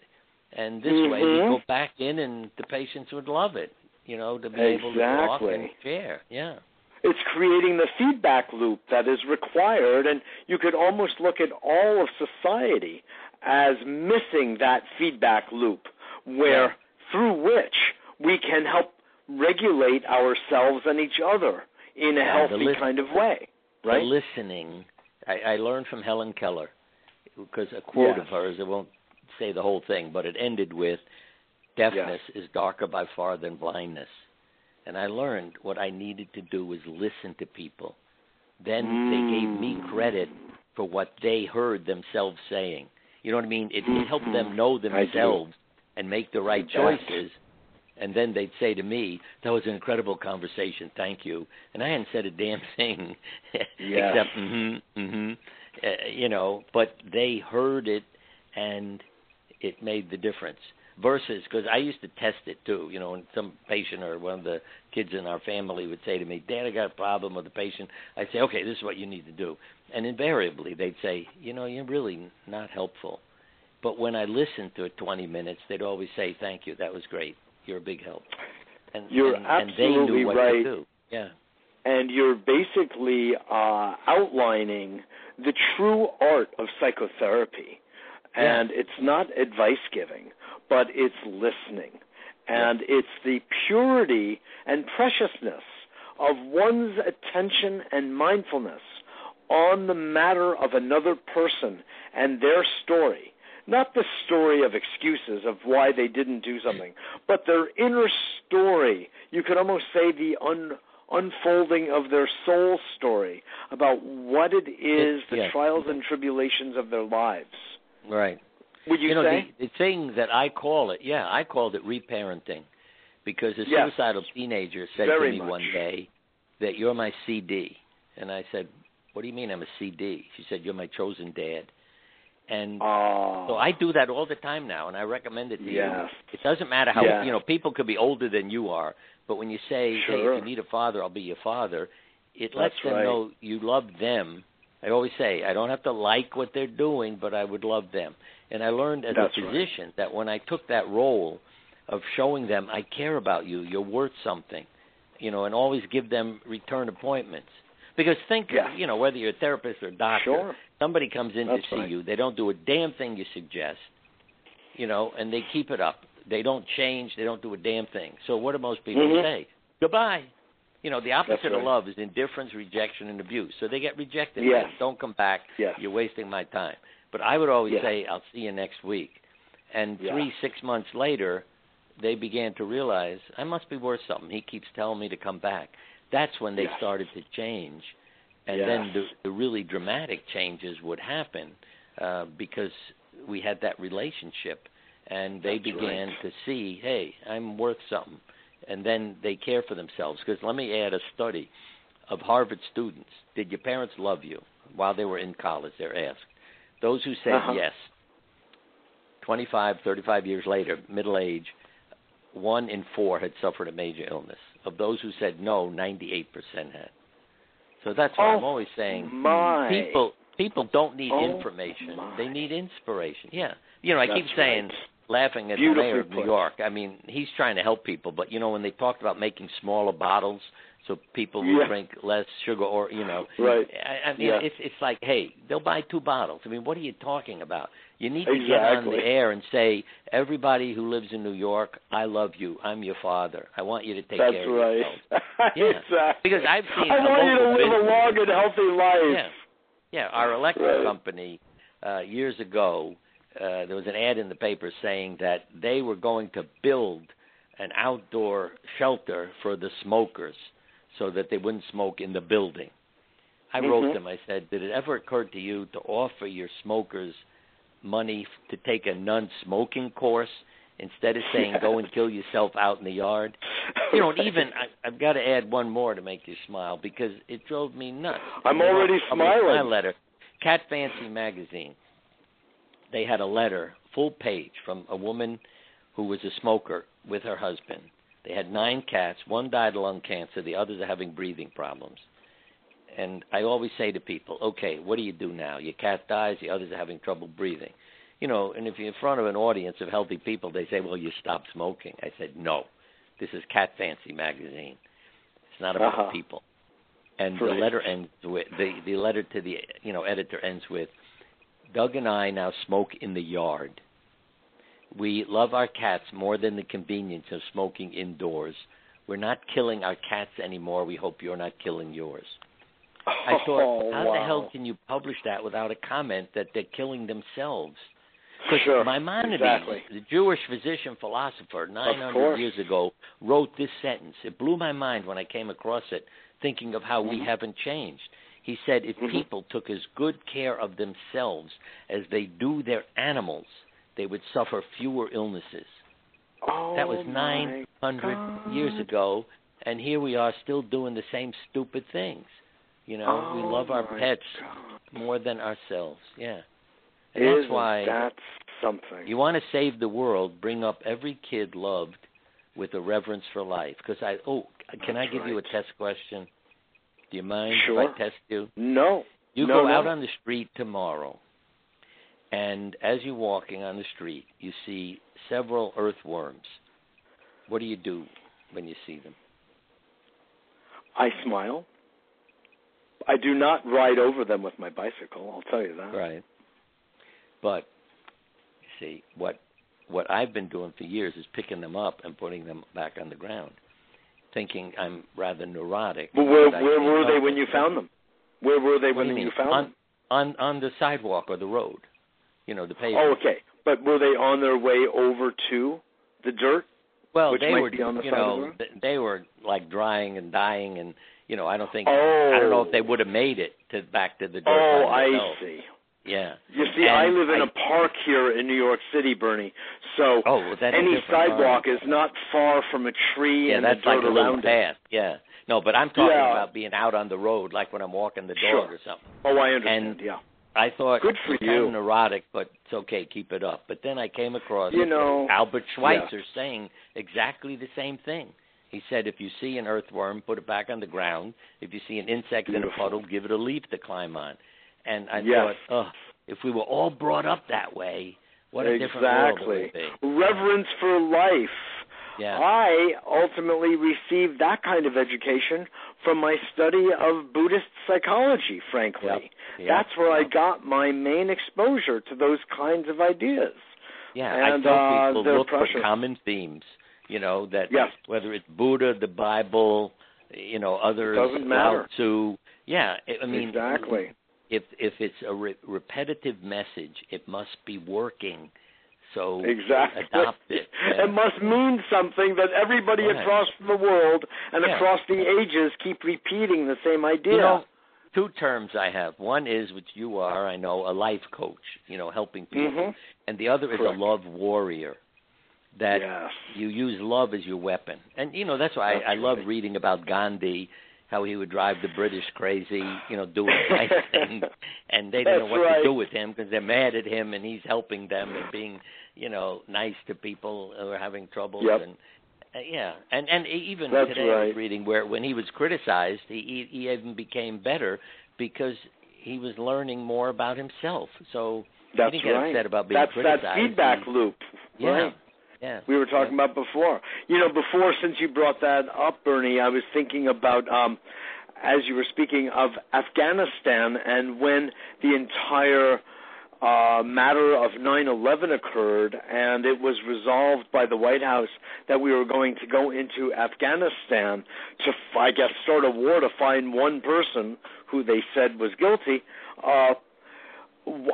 And this mm-hmm. way, we go back in, and the patients would love it, you know, to be exactly. able to walk and share. Yeah. It's creating the feedback loop that is required, and you could almost look at all of society as missing that feedback loop where through which we can help regulate ourselves and each other in a yeah, healthy li- kind of way. Right? The listening, I, I learned from Helen Keller, because a quote yes. of hers, I won't say the whole thing, but it ended with, deafness yes. is darker by far than blindness. And I learned what I needed to do was listen to people. Then they gave me credit for what they heard themselves saying. You know what I mean? It, it helped them know themselves and make the right choices. And then they'd say to me, that was an incredible conversation, thank you. And I hadn't said a damn thing yes. except, mm-hmm, mm-hmm, uh, you know. But they heard it, and it made the difference. Versus, because I used to test it too, you know, and some patient or one of the kids in our family would say to me, Dad, I got a problem with the patient. I'd say, okay, this is what you need to do. And invariably, they'd say, you know, you're really not helpful. But when I listened to it twenty minutes, they'd always say, thank you, that was great. You're a big help. And, you're and, absolutely and they knew what right. to do. Yeah. And you're basically uh, outlining the true art of psychotherapy. Yeah. And it's not advice giving, but it's listening. And it's the purity and preciousness of one's attention and mindfulness on the matter of another person and their story. Not the story of excuses of why they didn't do something, but their inner story. You could almost say the un, unfolding of their soul story about what it is, the yeah. trials and tribulations of their lives. Right. Would you, you know, say? The, the thing that I call it, yeah, I called it reparenting, because a yes. suicidal teenager said Very to me much. one day that you're my C D. And I said, what do you mean I'm a C D? She said, you're my chosen dad. And oh. so I do that all the time now, and I recommend it to yes. you. It doesn't matter how, yes. you know, people could be older than you are, but when you say, sure. hey, if you need a father, I'll be your father, it That's lets them right. know you love them. I always say, I don't have to like what they're doing, but I would love them. And I learned as That's a physician right. that when I took that role of showing them, I care about you, you're worth something, you know, and always give them return appointments. Because think, yeah. you know, whether you're a therapist or a doctor, sure. somebody comes in That's to see right. you. They don't do a damn thing you suggest, you know, and they keep it up. They don't change. They don't do a damn thing. So what do most people mm-hmm. say? Goodbye. You know, the opposite right. of love is indifference, rejection, and abuse. So they get rejected. Yes. Like, don't come back. Yes. You're wasting my time. But I would always yes. say, I'll see you next week. And yeah. three, six months later, they began to realize, I must be worth something. He keeps telling me to come back. That's when they yes. started to change. And yes. then the, the really dramatic changes would happen uh, because we had that relationship. And they That's began right. to see, hey, I'm worth something. And then they care for themselves. Because let me add a study of Harvard students. Did your parents love you while they were in college? They're asked. Those who said uh-huh. yes, twenty-five, thirty-five years later, middle age, one in four had suffered a major illness. Of those who said no, ninety-eight percent had. So that's why oh, I'm always saying my. people People don't need oh information. My. They need inspiration. Yeah. You know, I That's keep saying, right. laughing at Beautiful the mayor of New York. I mean, he's trying to help people. But, you know, when they talked about making smaller bottles so people yeah. will drink less sugar or, you know. Right. I, I mean, yeah. it's, it's like, hey, they'll buy two bottles. I mean, what are you talking about? You need to exactly. get on the air and say, everybody who lives in New York, I love you. I'm your father. I want you to take That's care right. of yourself. Yeah. Exactly. Because I've seen I want you to live business. a long and healthy life. Yeah. Yeah, our electric right. company uh, years ago, uh, there was an ad in the paper saying that they were going to build an outdoor shelter for the smokers so that they wouldn't smoke in the building. I mm-hmm. wrote them. I said, did it ever occur to you to offer your smokers money to take a non-smoking course instead of saying go and kill yourself out in the yard? You know, and even I, I've got to add one more to make you smile because it drove me nuts. I'm already smiling. My letter, Cat Fancy magazine. They had a letter, full page, from a woman who was a smoker with her husband. They had nine cats. One died of lung cancer. The others are having breathing problems. And I always say to people, okay, what do you do now? Your cat dies. The others are having trouble breathing. You know, and if you're in front of an audience of healthy people, they say, well, you stopped smoking. I said, no. This is Cat Fancy magazine. It's not about uh-huh. people. And Brilliant. the letter ends with the, the letter to the you know editor ends with, Doug and I now smoke in the yard. We love our cats more than the convenience of smoking indoors. We're not killing our cats anymore. We hope you're not killing yours. Oh, I thought, how wow. the hell can you publish that without a comment that they're killing themselves? Because sure. Maimonides, exactly. the Jewish physician philosopher, nine hundred years ago, wrote this sentence. It blew my mind when I came across it, thinking of how mm-hmm. we haven't changed. He said, if mm-hmm. people took as good care of themselves as they do their animals, they would suffer fewer illnesses. Oh, that was nine hundred years ago, and here we are still doing the same stupid things. You know, oh, we love our pets God. more than ourselves. Yeah. And that's Isn't why that's something. You want to save the world, bring up every kid loved with a reverence for life. Because I oh, can that's I give right. you a test question? Do you mind sure. if I test you? No. You no, go no. out on the street tomorrow, and as you're walking on the street, you see several earthworms. What do you do when you see them? I smile. I do not ride over them with my bicycle, I'll tell you that. Right. But, you see, what what I've been doing for years is picking them up and putting them back on the ground, thinking I'm rather neurotic. Well, where where were they when you found them? Where were they when you found them? On, on the sidewalk or the road, you know, the pavement. Oh, okay. But were they on their way over to the dirt? Well, which they might were, be on the you side know, of the road? They were like drying and dying and, you know, I don't think, oh. I don't know if they would have made it to back to the dirt. Oh, I see. Yeah. You see, and I live in I, a park here in New York City, Bernie, so oh, well, any sidewalk right. is not far from a tree yeah, and that's the dirt like a little path. Yeah. No, but I'm talking yeah. about being out on the road, like when I'm walking the dog sure. or something. Oh, I understand, and yeah. I thought, good for you. Kind of neurotic, but it's okay, keep it up. But then I came across you know, Albert Schweitzer yeah. saying exactly the same thing. He said, if you see an earthworm, put it back on the ground. If you see an insect Beautiful. in a puddle, give it a leaf to climb on. And I yes. thought, oh, if we were all brought up that way, what a exactly. different world it would be. Reverence yeah. for life. Yeah. I ultimately received that kind of education from my study of Buddhist psychology, frankly. Yep. Yep. That's where yep. I got my main exposure to those kinds of ideas. Yeah, and, I tell people uh, look precious. for common themes, you know, that yes. whether it's Buddha, the Bible, you know, others. It doesn't matter. To, yeah, I mean. Exactly. If if it's a re- repetitive message, it must be working. So exactly. adopt it. Yeah. It must mean something that everybody right. across the world and yeah. across the ages keep repeating the same idea. You know, two terms I have. One is, which you are, I know, a life coach, you know, helping people. Mm-hmm. And the other is Correct. a love warrior, that yes. you use love as your weapon. And, you know, that's why I, I love reading about Gandhi, how he would drive the British crazy, you know, doing nice things, and they didn't know what right. to do with him because they're mad at him, and he's helping them and being, you know, nice to people who are having troubles. Yep. And uh, yeah, and and even That's today right. I was reading where when he was criticized, he he even became better because he was learning more about himself. So that's he didn't get right. upset about being that's criticized. That's that feedback he, loop. Yeah. Right. Yeah, we were talking yeah. about before. You know, before, since you brought that up, Bernie, I was thinking about, um, as you were speaking, of Afghanistan and when the entire uh, matter of nine eleven occurred, and it was resolved by the White House that we were going to go into Afghanistan to, I guess, start a war to find one person who they said was guilty. Uh,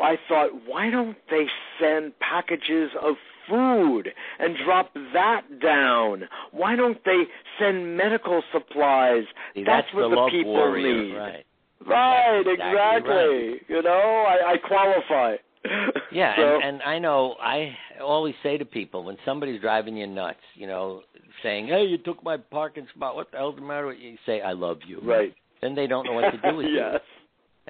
I thought, why don't they send packages of food and drop that down? Why don't they send medical supplies? See, that's, that's what the, the people warrior. need. Right, right exactly. exactly. Right. You know, I, I qualify. Yeah, so. and, and I know I always say to people when somebody's driving you nuts, you know, saying, hey, you took my parking spot. What the hell's the matter with you? You say, I love you. Right. Then they don't know what to do with yes. you.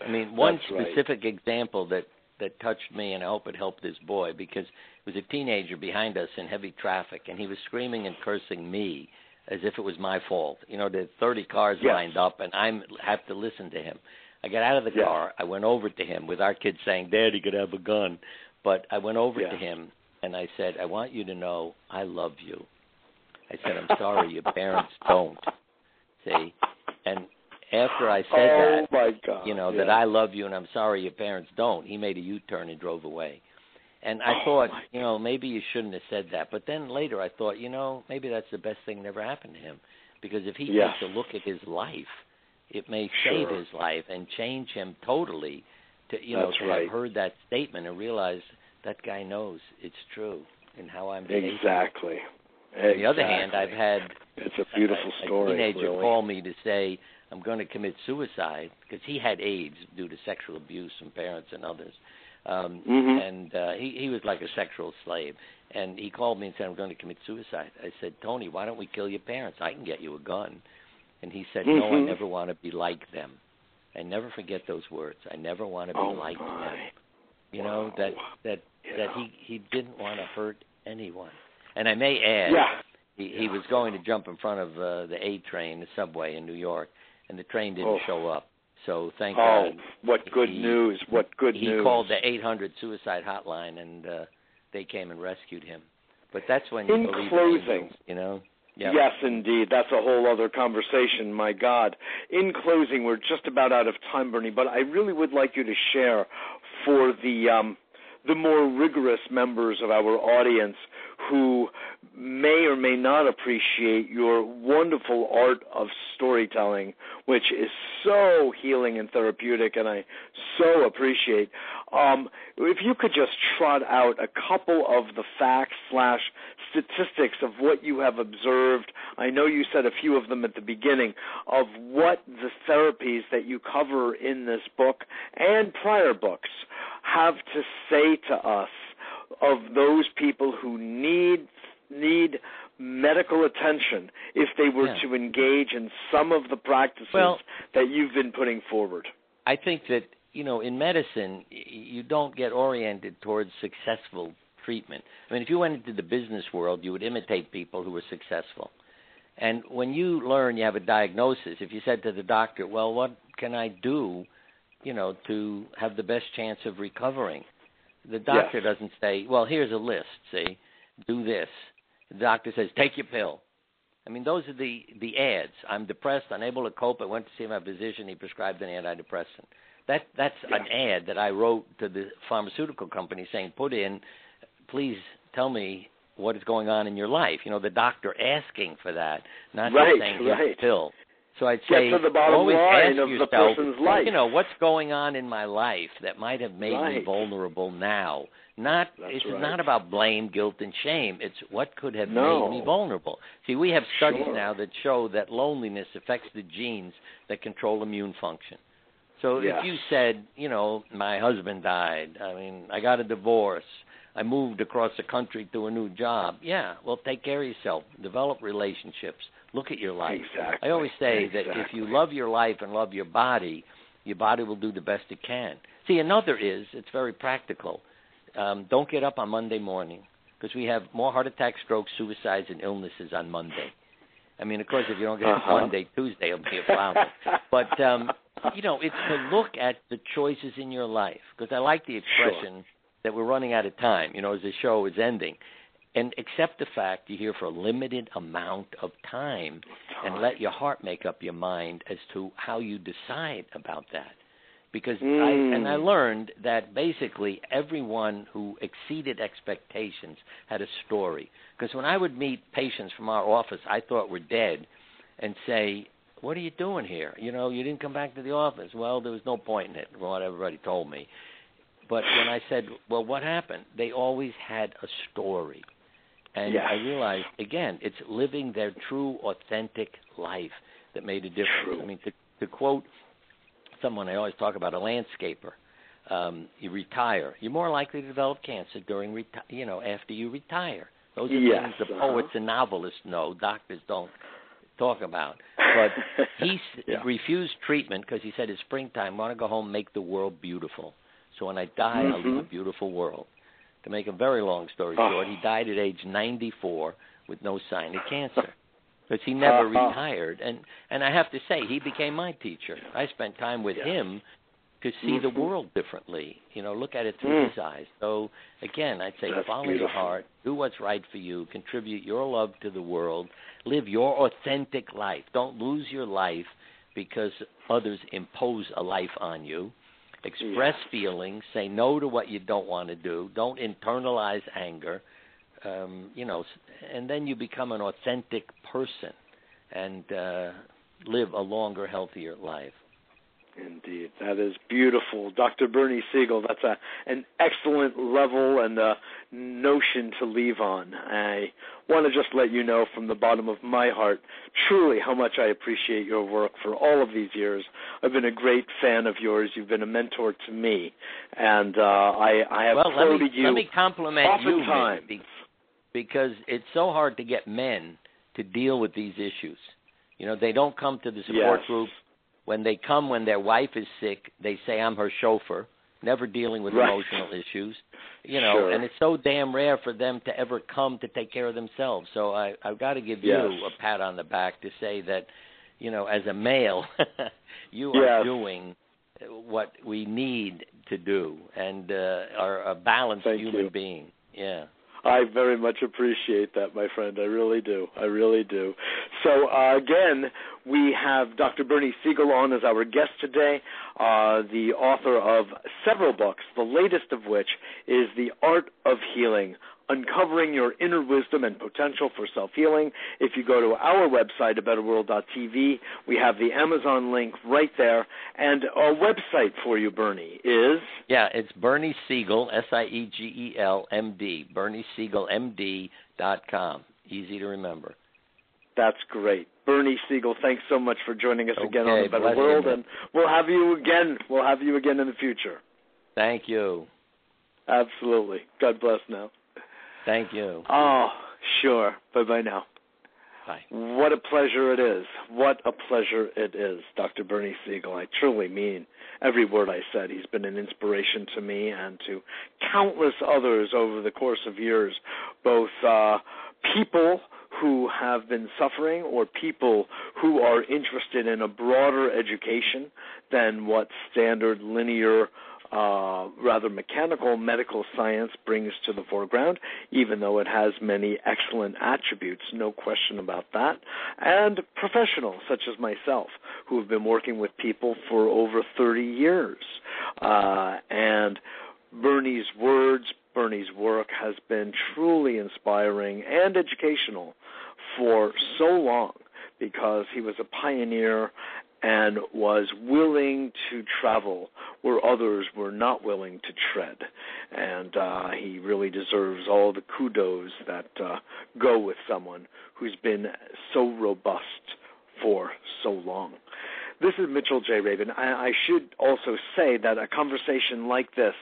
I mean, one that's specific right. example that, that touched me, and I hope it helped this boy, because was a teenager behind us in heavy traffic, and he was screaming and cursing me as if it was my fault. You know, there are thirty cars yes. lined up, and I have to listen to him. I got out of the yes. car. I went over to him with our kids saying, Dad, you could have a gun. But I went over yes. to him, and I said, I want you to know I love you. I said, I'm sorry your parents don't. See? And after I said oh, that, my God. you know, yes. that I love you and I'm sorry your parents don't, he made a U-turn and drove away. And I oh thought, you know, maybe you shouldn't have said that. But then later I thought, you know, maybe that's the best thing that ever happened to him. Because if he yes. takes a look at his life, it may sure. save his life and change him totally to, you that's know, to right. have heard that statement and realize that guy knows it's true and how I'm behaving. Exactly. exactly. On the other hand, I've had it's a, beautiful a, a story, teenager really. call me to say, I'm going to commit suicide because he had AIDS due to sexual abuse from parents and others. Um, mm-hmm. And uh, he, he was like a sexual slave. And he called me and said, I'm going to commit suicide. I said, Tony, why don't we kill your parents? I can get you a gun. And he said, mm-hmm. no, I never want to be like them. I never forget those words. I never want to be oh like my. them. You wow. know, that that, yeah. that he, he didn't want to hurt anyone. And I may add, yeah. he, yeah. he was going to jump in front of uh, the A train, the subway in New York, and the train didn't oh. show up. So thank oh, God. Oh, what good he, news, what good he news. He called the eight hundred suicide hotline, and uh, they came and rescued him. But that's when you in believe closing, in angels, you know? Yep. Yes, indeed. That's a whole other conversation, my God. In closing, we're just about out of time, Bernie, but I really would like you to share for the um, the more rigorous members of our audience who may or may not appreciate your wonderful art of storytelling, which is so healing and therapeutic, and I so appreciate. Um, if you could just trot out a couple of the facts slash statistics of what you have observed, I know you said a few of them at the beginning, of what the therapies that you cover in this book and prior books have to say to us of those people who need need medical attention if they were yeah. to engage in some of the practices well, that you've been putting forward. I think that, you know, in medicine, you don't get oriented towards successful treatment. I mean, if you went into the business world, you would imitate people who were successful. And when you learn you have a diagnosis, if you said to the doctor, well, what can I do, you know, to have the best chance of recovering? The doctor yes. doesn't say, well, here's a list, see, do this. The doctor says, take your pill. I mean, those are the, the ads. I'm depressed, unable to cope. I went to see my physician. He prescribed an antidepressant. That That's yeah. an ad that I wrote to the pharmaceutical company saying, put in, please tell me what is going on in your life. You know, the doctor asking for that, not right, just saying, here's right. a pill. So I'd say, get to the bottom always line ask of yourself, the person's life. You know, what's going on in my life that might have made right. me vulnerable now? Not That's It's right. not about blame, guilt, and shame. It's what could have no. made me vulnerable. See, we have studies sure. now that show that loneliness affects the genes that control immune function. So yes. if you said, you know, my husband died, I mean, I got a divorce, I moved across the country to a new job, yeah, well, take care of yourself, develop relationships. Look at your life. Exactly. I always say exactly. that if you love your life and love your body, your body will do the best it can. See, another is, it's very practical, um, don't get up on Monday morning because we have more heart attacks, strokes, suicides, and illnesses on Monday. I mean, of course, if you don't get up uh-huh. Monday, Tuesday will be a problem. But um, you know, it's to look at the choices in your life, because I like the expression sure. that we're running out of time, you know, as the show is ending. And accept the fact you're here for a limited amount of time, time and let your heart make up your mind as to how you decide about that. Because mm. I, and I learned that basically everyone who exceeded expectations had a story. Because when I would meet patients from our office I thought were dead and say, what are you doing here? You know, you didn't come back to the office. Well, there was no point in it, from what everybody told me. But when I said, well, what happened? They always had a story. And yes. I realized, again, it's living their true, authentic life that made a difference. True. I mean, to, to quote someone I always talk about, a landscaper, um, you retire. You're more likely to develop cancer during, reti- you know, after you retire. Those are yes. things the poets and novelists know, doctors don't talk about. But he yeah. refused treatment because he said it's springtime, I want to go home and make the world beautiful. So when I die, mm-hmm. I'll leave a beautiful world. To make a very long story short, he died at age ninety-four with no sign of cancer. Because he never uh-huh. retired. And, and I have to say, he became my teacher. I spent time with yeah. him to see mm-hmm. the world differently, you know, look at it through mm. his eyes. So, again, I'd say That's follow beautiful. your heart, do what's right for you, contribute your love to the world, live your authentic life. Don't lose your life because others impose a life on you. Express yeah. feelings, say no to what you don't want to do, don't internalize anger, um, you know, and then you become an authentic person and uh, live a longer, healthier life. Indeed. That is beautiful. Doctor Bernie Siegel, that's a, an excellent level and a notion to leave on. I want to just let you know from the bottom of my heart truly how much I appreciate your work for all of these years. I've been a great fan of yours. You've been a mentor to me. And uh, I, I have well, quoted let me, you Let me compliment oftentimes. you, because it's so hard to get men to deal with these issues. You know, they don't come to the support yes. group. When they come, when their wife is sick, they say, I'm her chauffeur, never dealing with right. emotional issues, you know, sure. and it's so damn rare for them to ever come to take care of themselves. So I, I've got to give yes. you a pat on the back to say that, you know, as a male, you yes. are doing what we need to do and uh, are a balanced Thank human you. being. Yeah. I very much appreciate that, my friend. I really do. I really do. So, uh, again, we have Doctor Bernie Siegel on as our guest today, uh, the author of several books, the latest of which is The Art of Healing, Uncovering Your Inner Wisdom and Potential for Self-Healing. If you go to our website, a better world dot t v, we have the Amazon link right there. And our website for you, Bernie, is? Yeah, it's Bernie Siegel, S I E G E L, M D, bernie siegel m d dot com. Easy to remember. That's great. Bernie Siegel, thanks so much for joining us okay, again on A Better World. You, and we'll have you again. We'll have you again in the future. Thank you. Absolutely. God bless now. Thank you. Oh, sure. Bye-bye now. Bye. What a pleasure it is. What a pleasure it is, Doctor Bernie Siegel. I truly mean every word I said. He's been an inspiration to me and to countless others over the course of years, both uh, people who have been suffering or people who are interested in a broader education than what standard linear Uh, rather mechanical medical science brings to the foreground, even though it has many excellent attributes, no question about that, and professionals such as myself who have been working with people for over thirty years. Uh, and Bernie's words, Bernie's work has been truly inspiring and educational for so long because he was a pioneer and was willing to travel where others were not willing to tread. And uh, he really deserves all the kudos that uh, go with someone who's been so robust for so long. This is Mitchell J. Rabin. I, I should also say that a conversation like this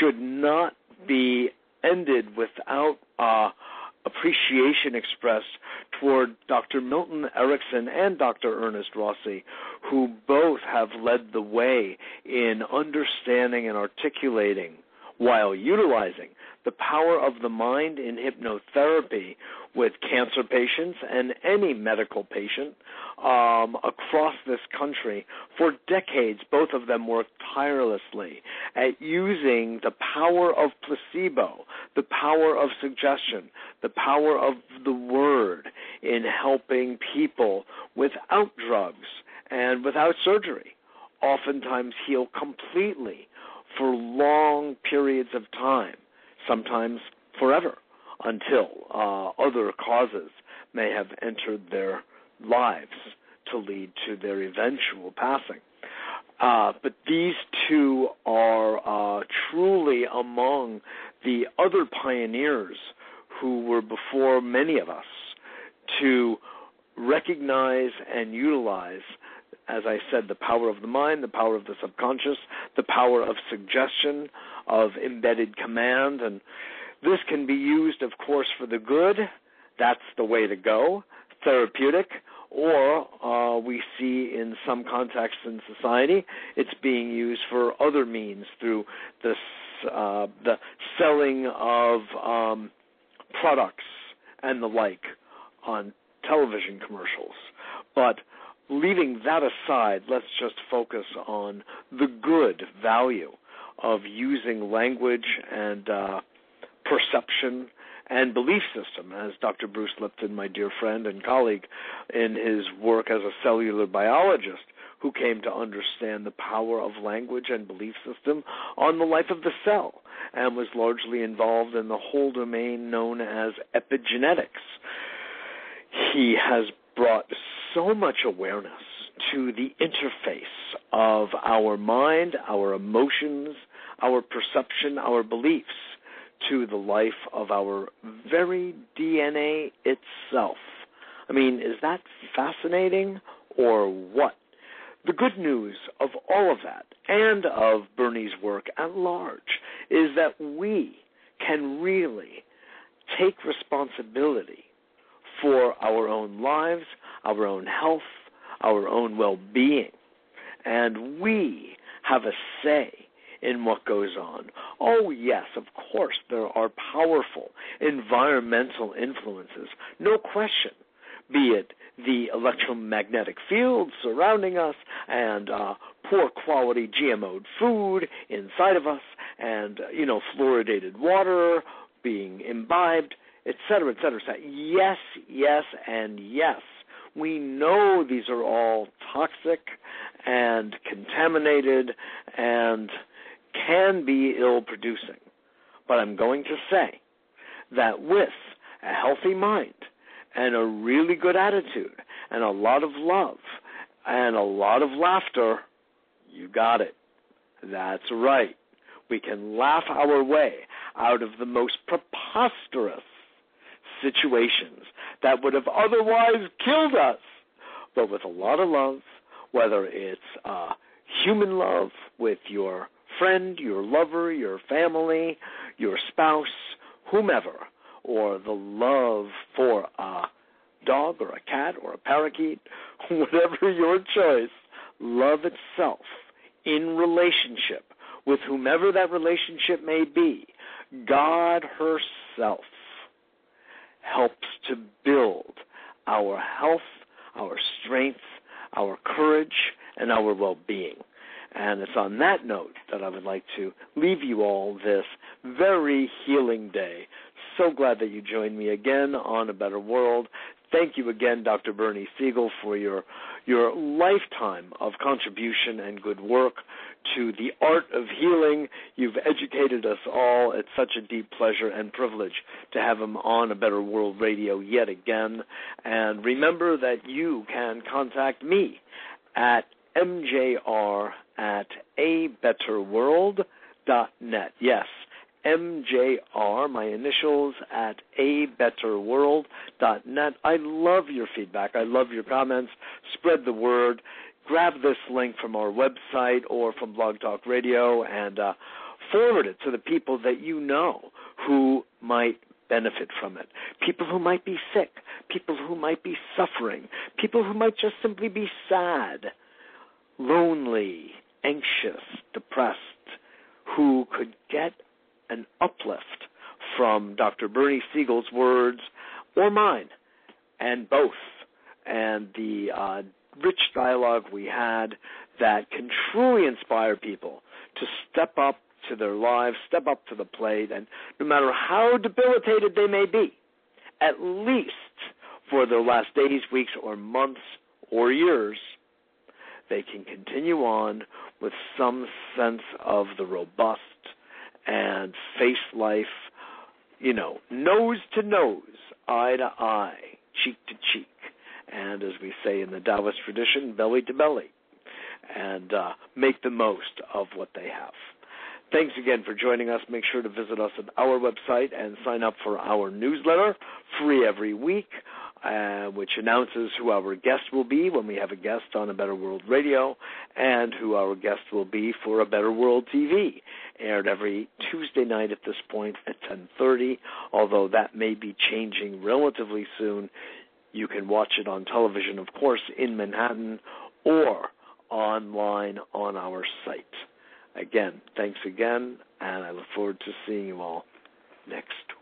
should not be ended without uh, appreciation expressed toward Doctor Milton Erickson and Doctor Ernest Rossi, who both have led the way in understanding and articulating, while utilizing the power of the mind in hypnotherapy, with cancer patients and any medical patient um, across this country. For decades, both of them worked tirelessly at using the power of placebo, the power of suggestion, the power of the word in helping people without drugs and without surgery, oftentimes heal completely for long periods of time, sometimes forever, until uh, other causes may have entered their lives to lead to their eventual passing. Uh, but these two are uh, truly among the other pioneers who were before many of us to recognize and utilize, as I said, the power of the mind, the power of the subconscious, the power of suggestion, of embedded command. And this can be used, of course, for the good. That's the way to go, therapeutic. Or uh, we see in some contexts in society, it's being used for other means through the, uh, the selling of um, products and the like on television commercials. But leaving that aside, let's just focus on the good value of using language and uh, perception and belief system, as Doctor Bruce Lipton, my dear friend and colleague, in his work as a cellular biologist, who came to understand the power of language and belief system on the life of the cell, and was largely involved in the whole domain known as epigenetics. He has brought so much awareness to the interface of our mind, our emotions, our perception, our beliefs, to the life of our very D N A itself. I mean, is that fascinating or what? The good news of all of that, and of Bernie's work at large, is that we can really take responsibility for our own lives, our own health, our own well-being. And we have a say in what goes on. Oh, yes, of course, there are powerful environmental influences, no question, be it the electromagnetic fields surrounding us and uh, poor quality G M O'd food inside of us and, you know, fluoridated water being imbibed, et cetera, et cetera, et cetera. Yes, yes, and yes. We know these are all toxic and contaminated and can be ill-producing. But I'm going to say that with a healthy mind and a really good attitude and a lot of love and a lot of laughter, you got it. That's right. We can laugh our way out of the most preposterous situations that would have otherwise killed us. But with a lot of love, whether it's uh, human love with your friend, your lover, your family, your spouse, whomever, or the love for a dog or a cat or a parakeet, whatever your choice, love itself in relationship with whomever that relationship may be, God herself, helps to build our health, our strength, our courage, and our well-being. And it's on that note that I would like to leave you all this very healing day. So glad that you joined me again on A Better World. Thank you again, Doctor Bernie Siegel, for your your lifetime of contribution and good work to the art of healing. You've educated us all. It's such a deep pleasure and privilege to have him on A Better World Radio yet again. And remember that you can contact me at mjr at abetterworld dot net. Yes. M J R, my initials, at a better world dot net. I love your feedback. I love your comments. Spread the word. Grab this link from our website or from Blog Talk Radio and uh, forward it to the people that you know who might benefit from it. People who might be sick. People who might be suffering. People who might just simply be sad, lonely, anxious, depressed, who could get an uplift from Doctor Bernie Siegel's words or mine, and both. And the uh, rich dialogue we had that can truly inspire people to step up to their lives, step up to the plate, and no matter how debilitated they may be, at least for their last days, weeks, or months, or years, they can continue on with some sense of the robust and face life, you know, nose to nose, eye to eye, cheek to cheek, and as we say in the Taoist tradition, belly to belly, and uh, make the most of what they have. Thanks again for joining us. Make sure to visit us at our website and sign up for our newsletter, free every week, uh, which announces who our guest will be when we have a guest on A Better World Radio and who our guest will be for A Better World T V, aired every Tuesday night at this point at ten thirty, although that may be changing relatively soon. You can watch it on television, of course, in Manhattan or online on our site. Again, thanks again, and I look forward to seeing you all next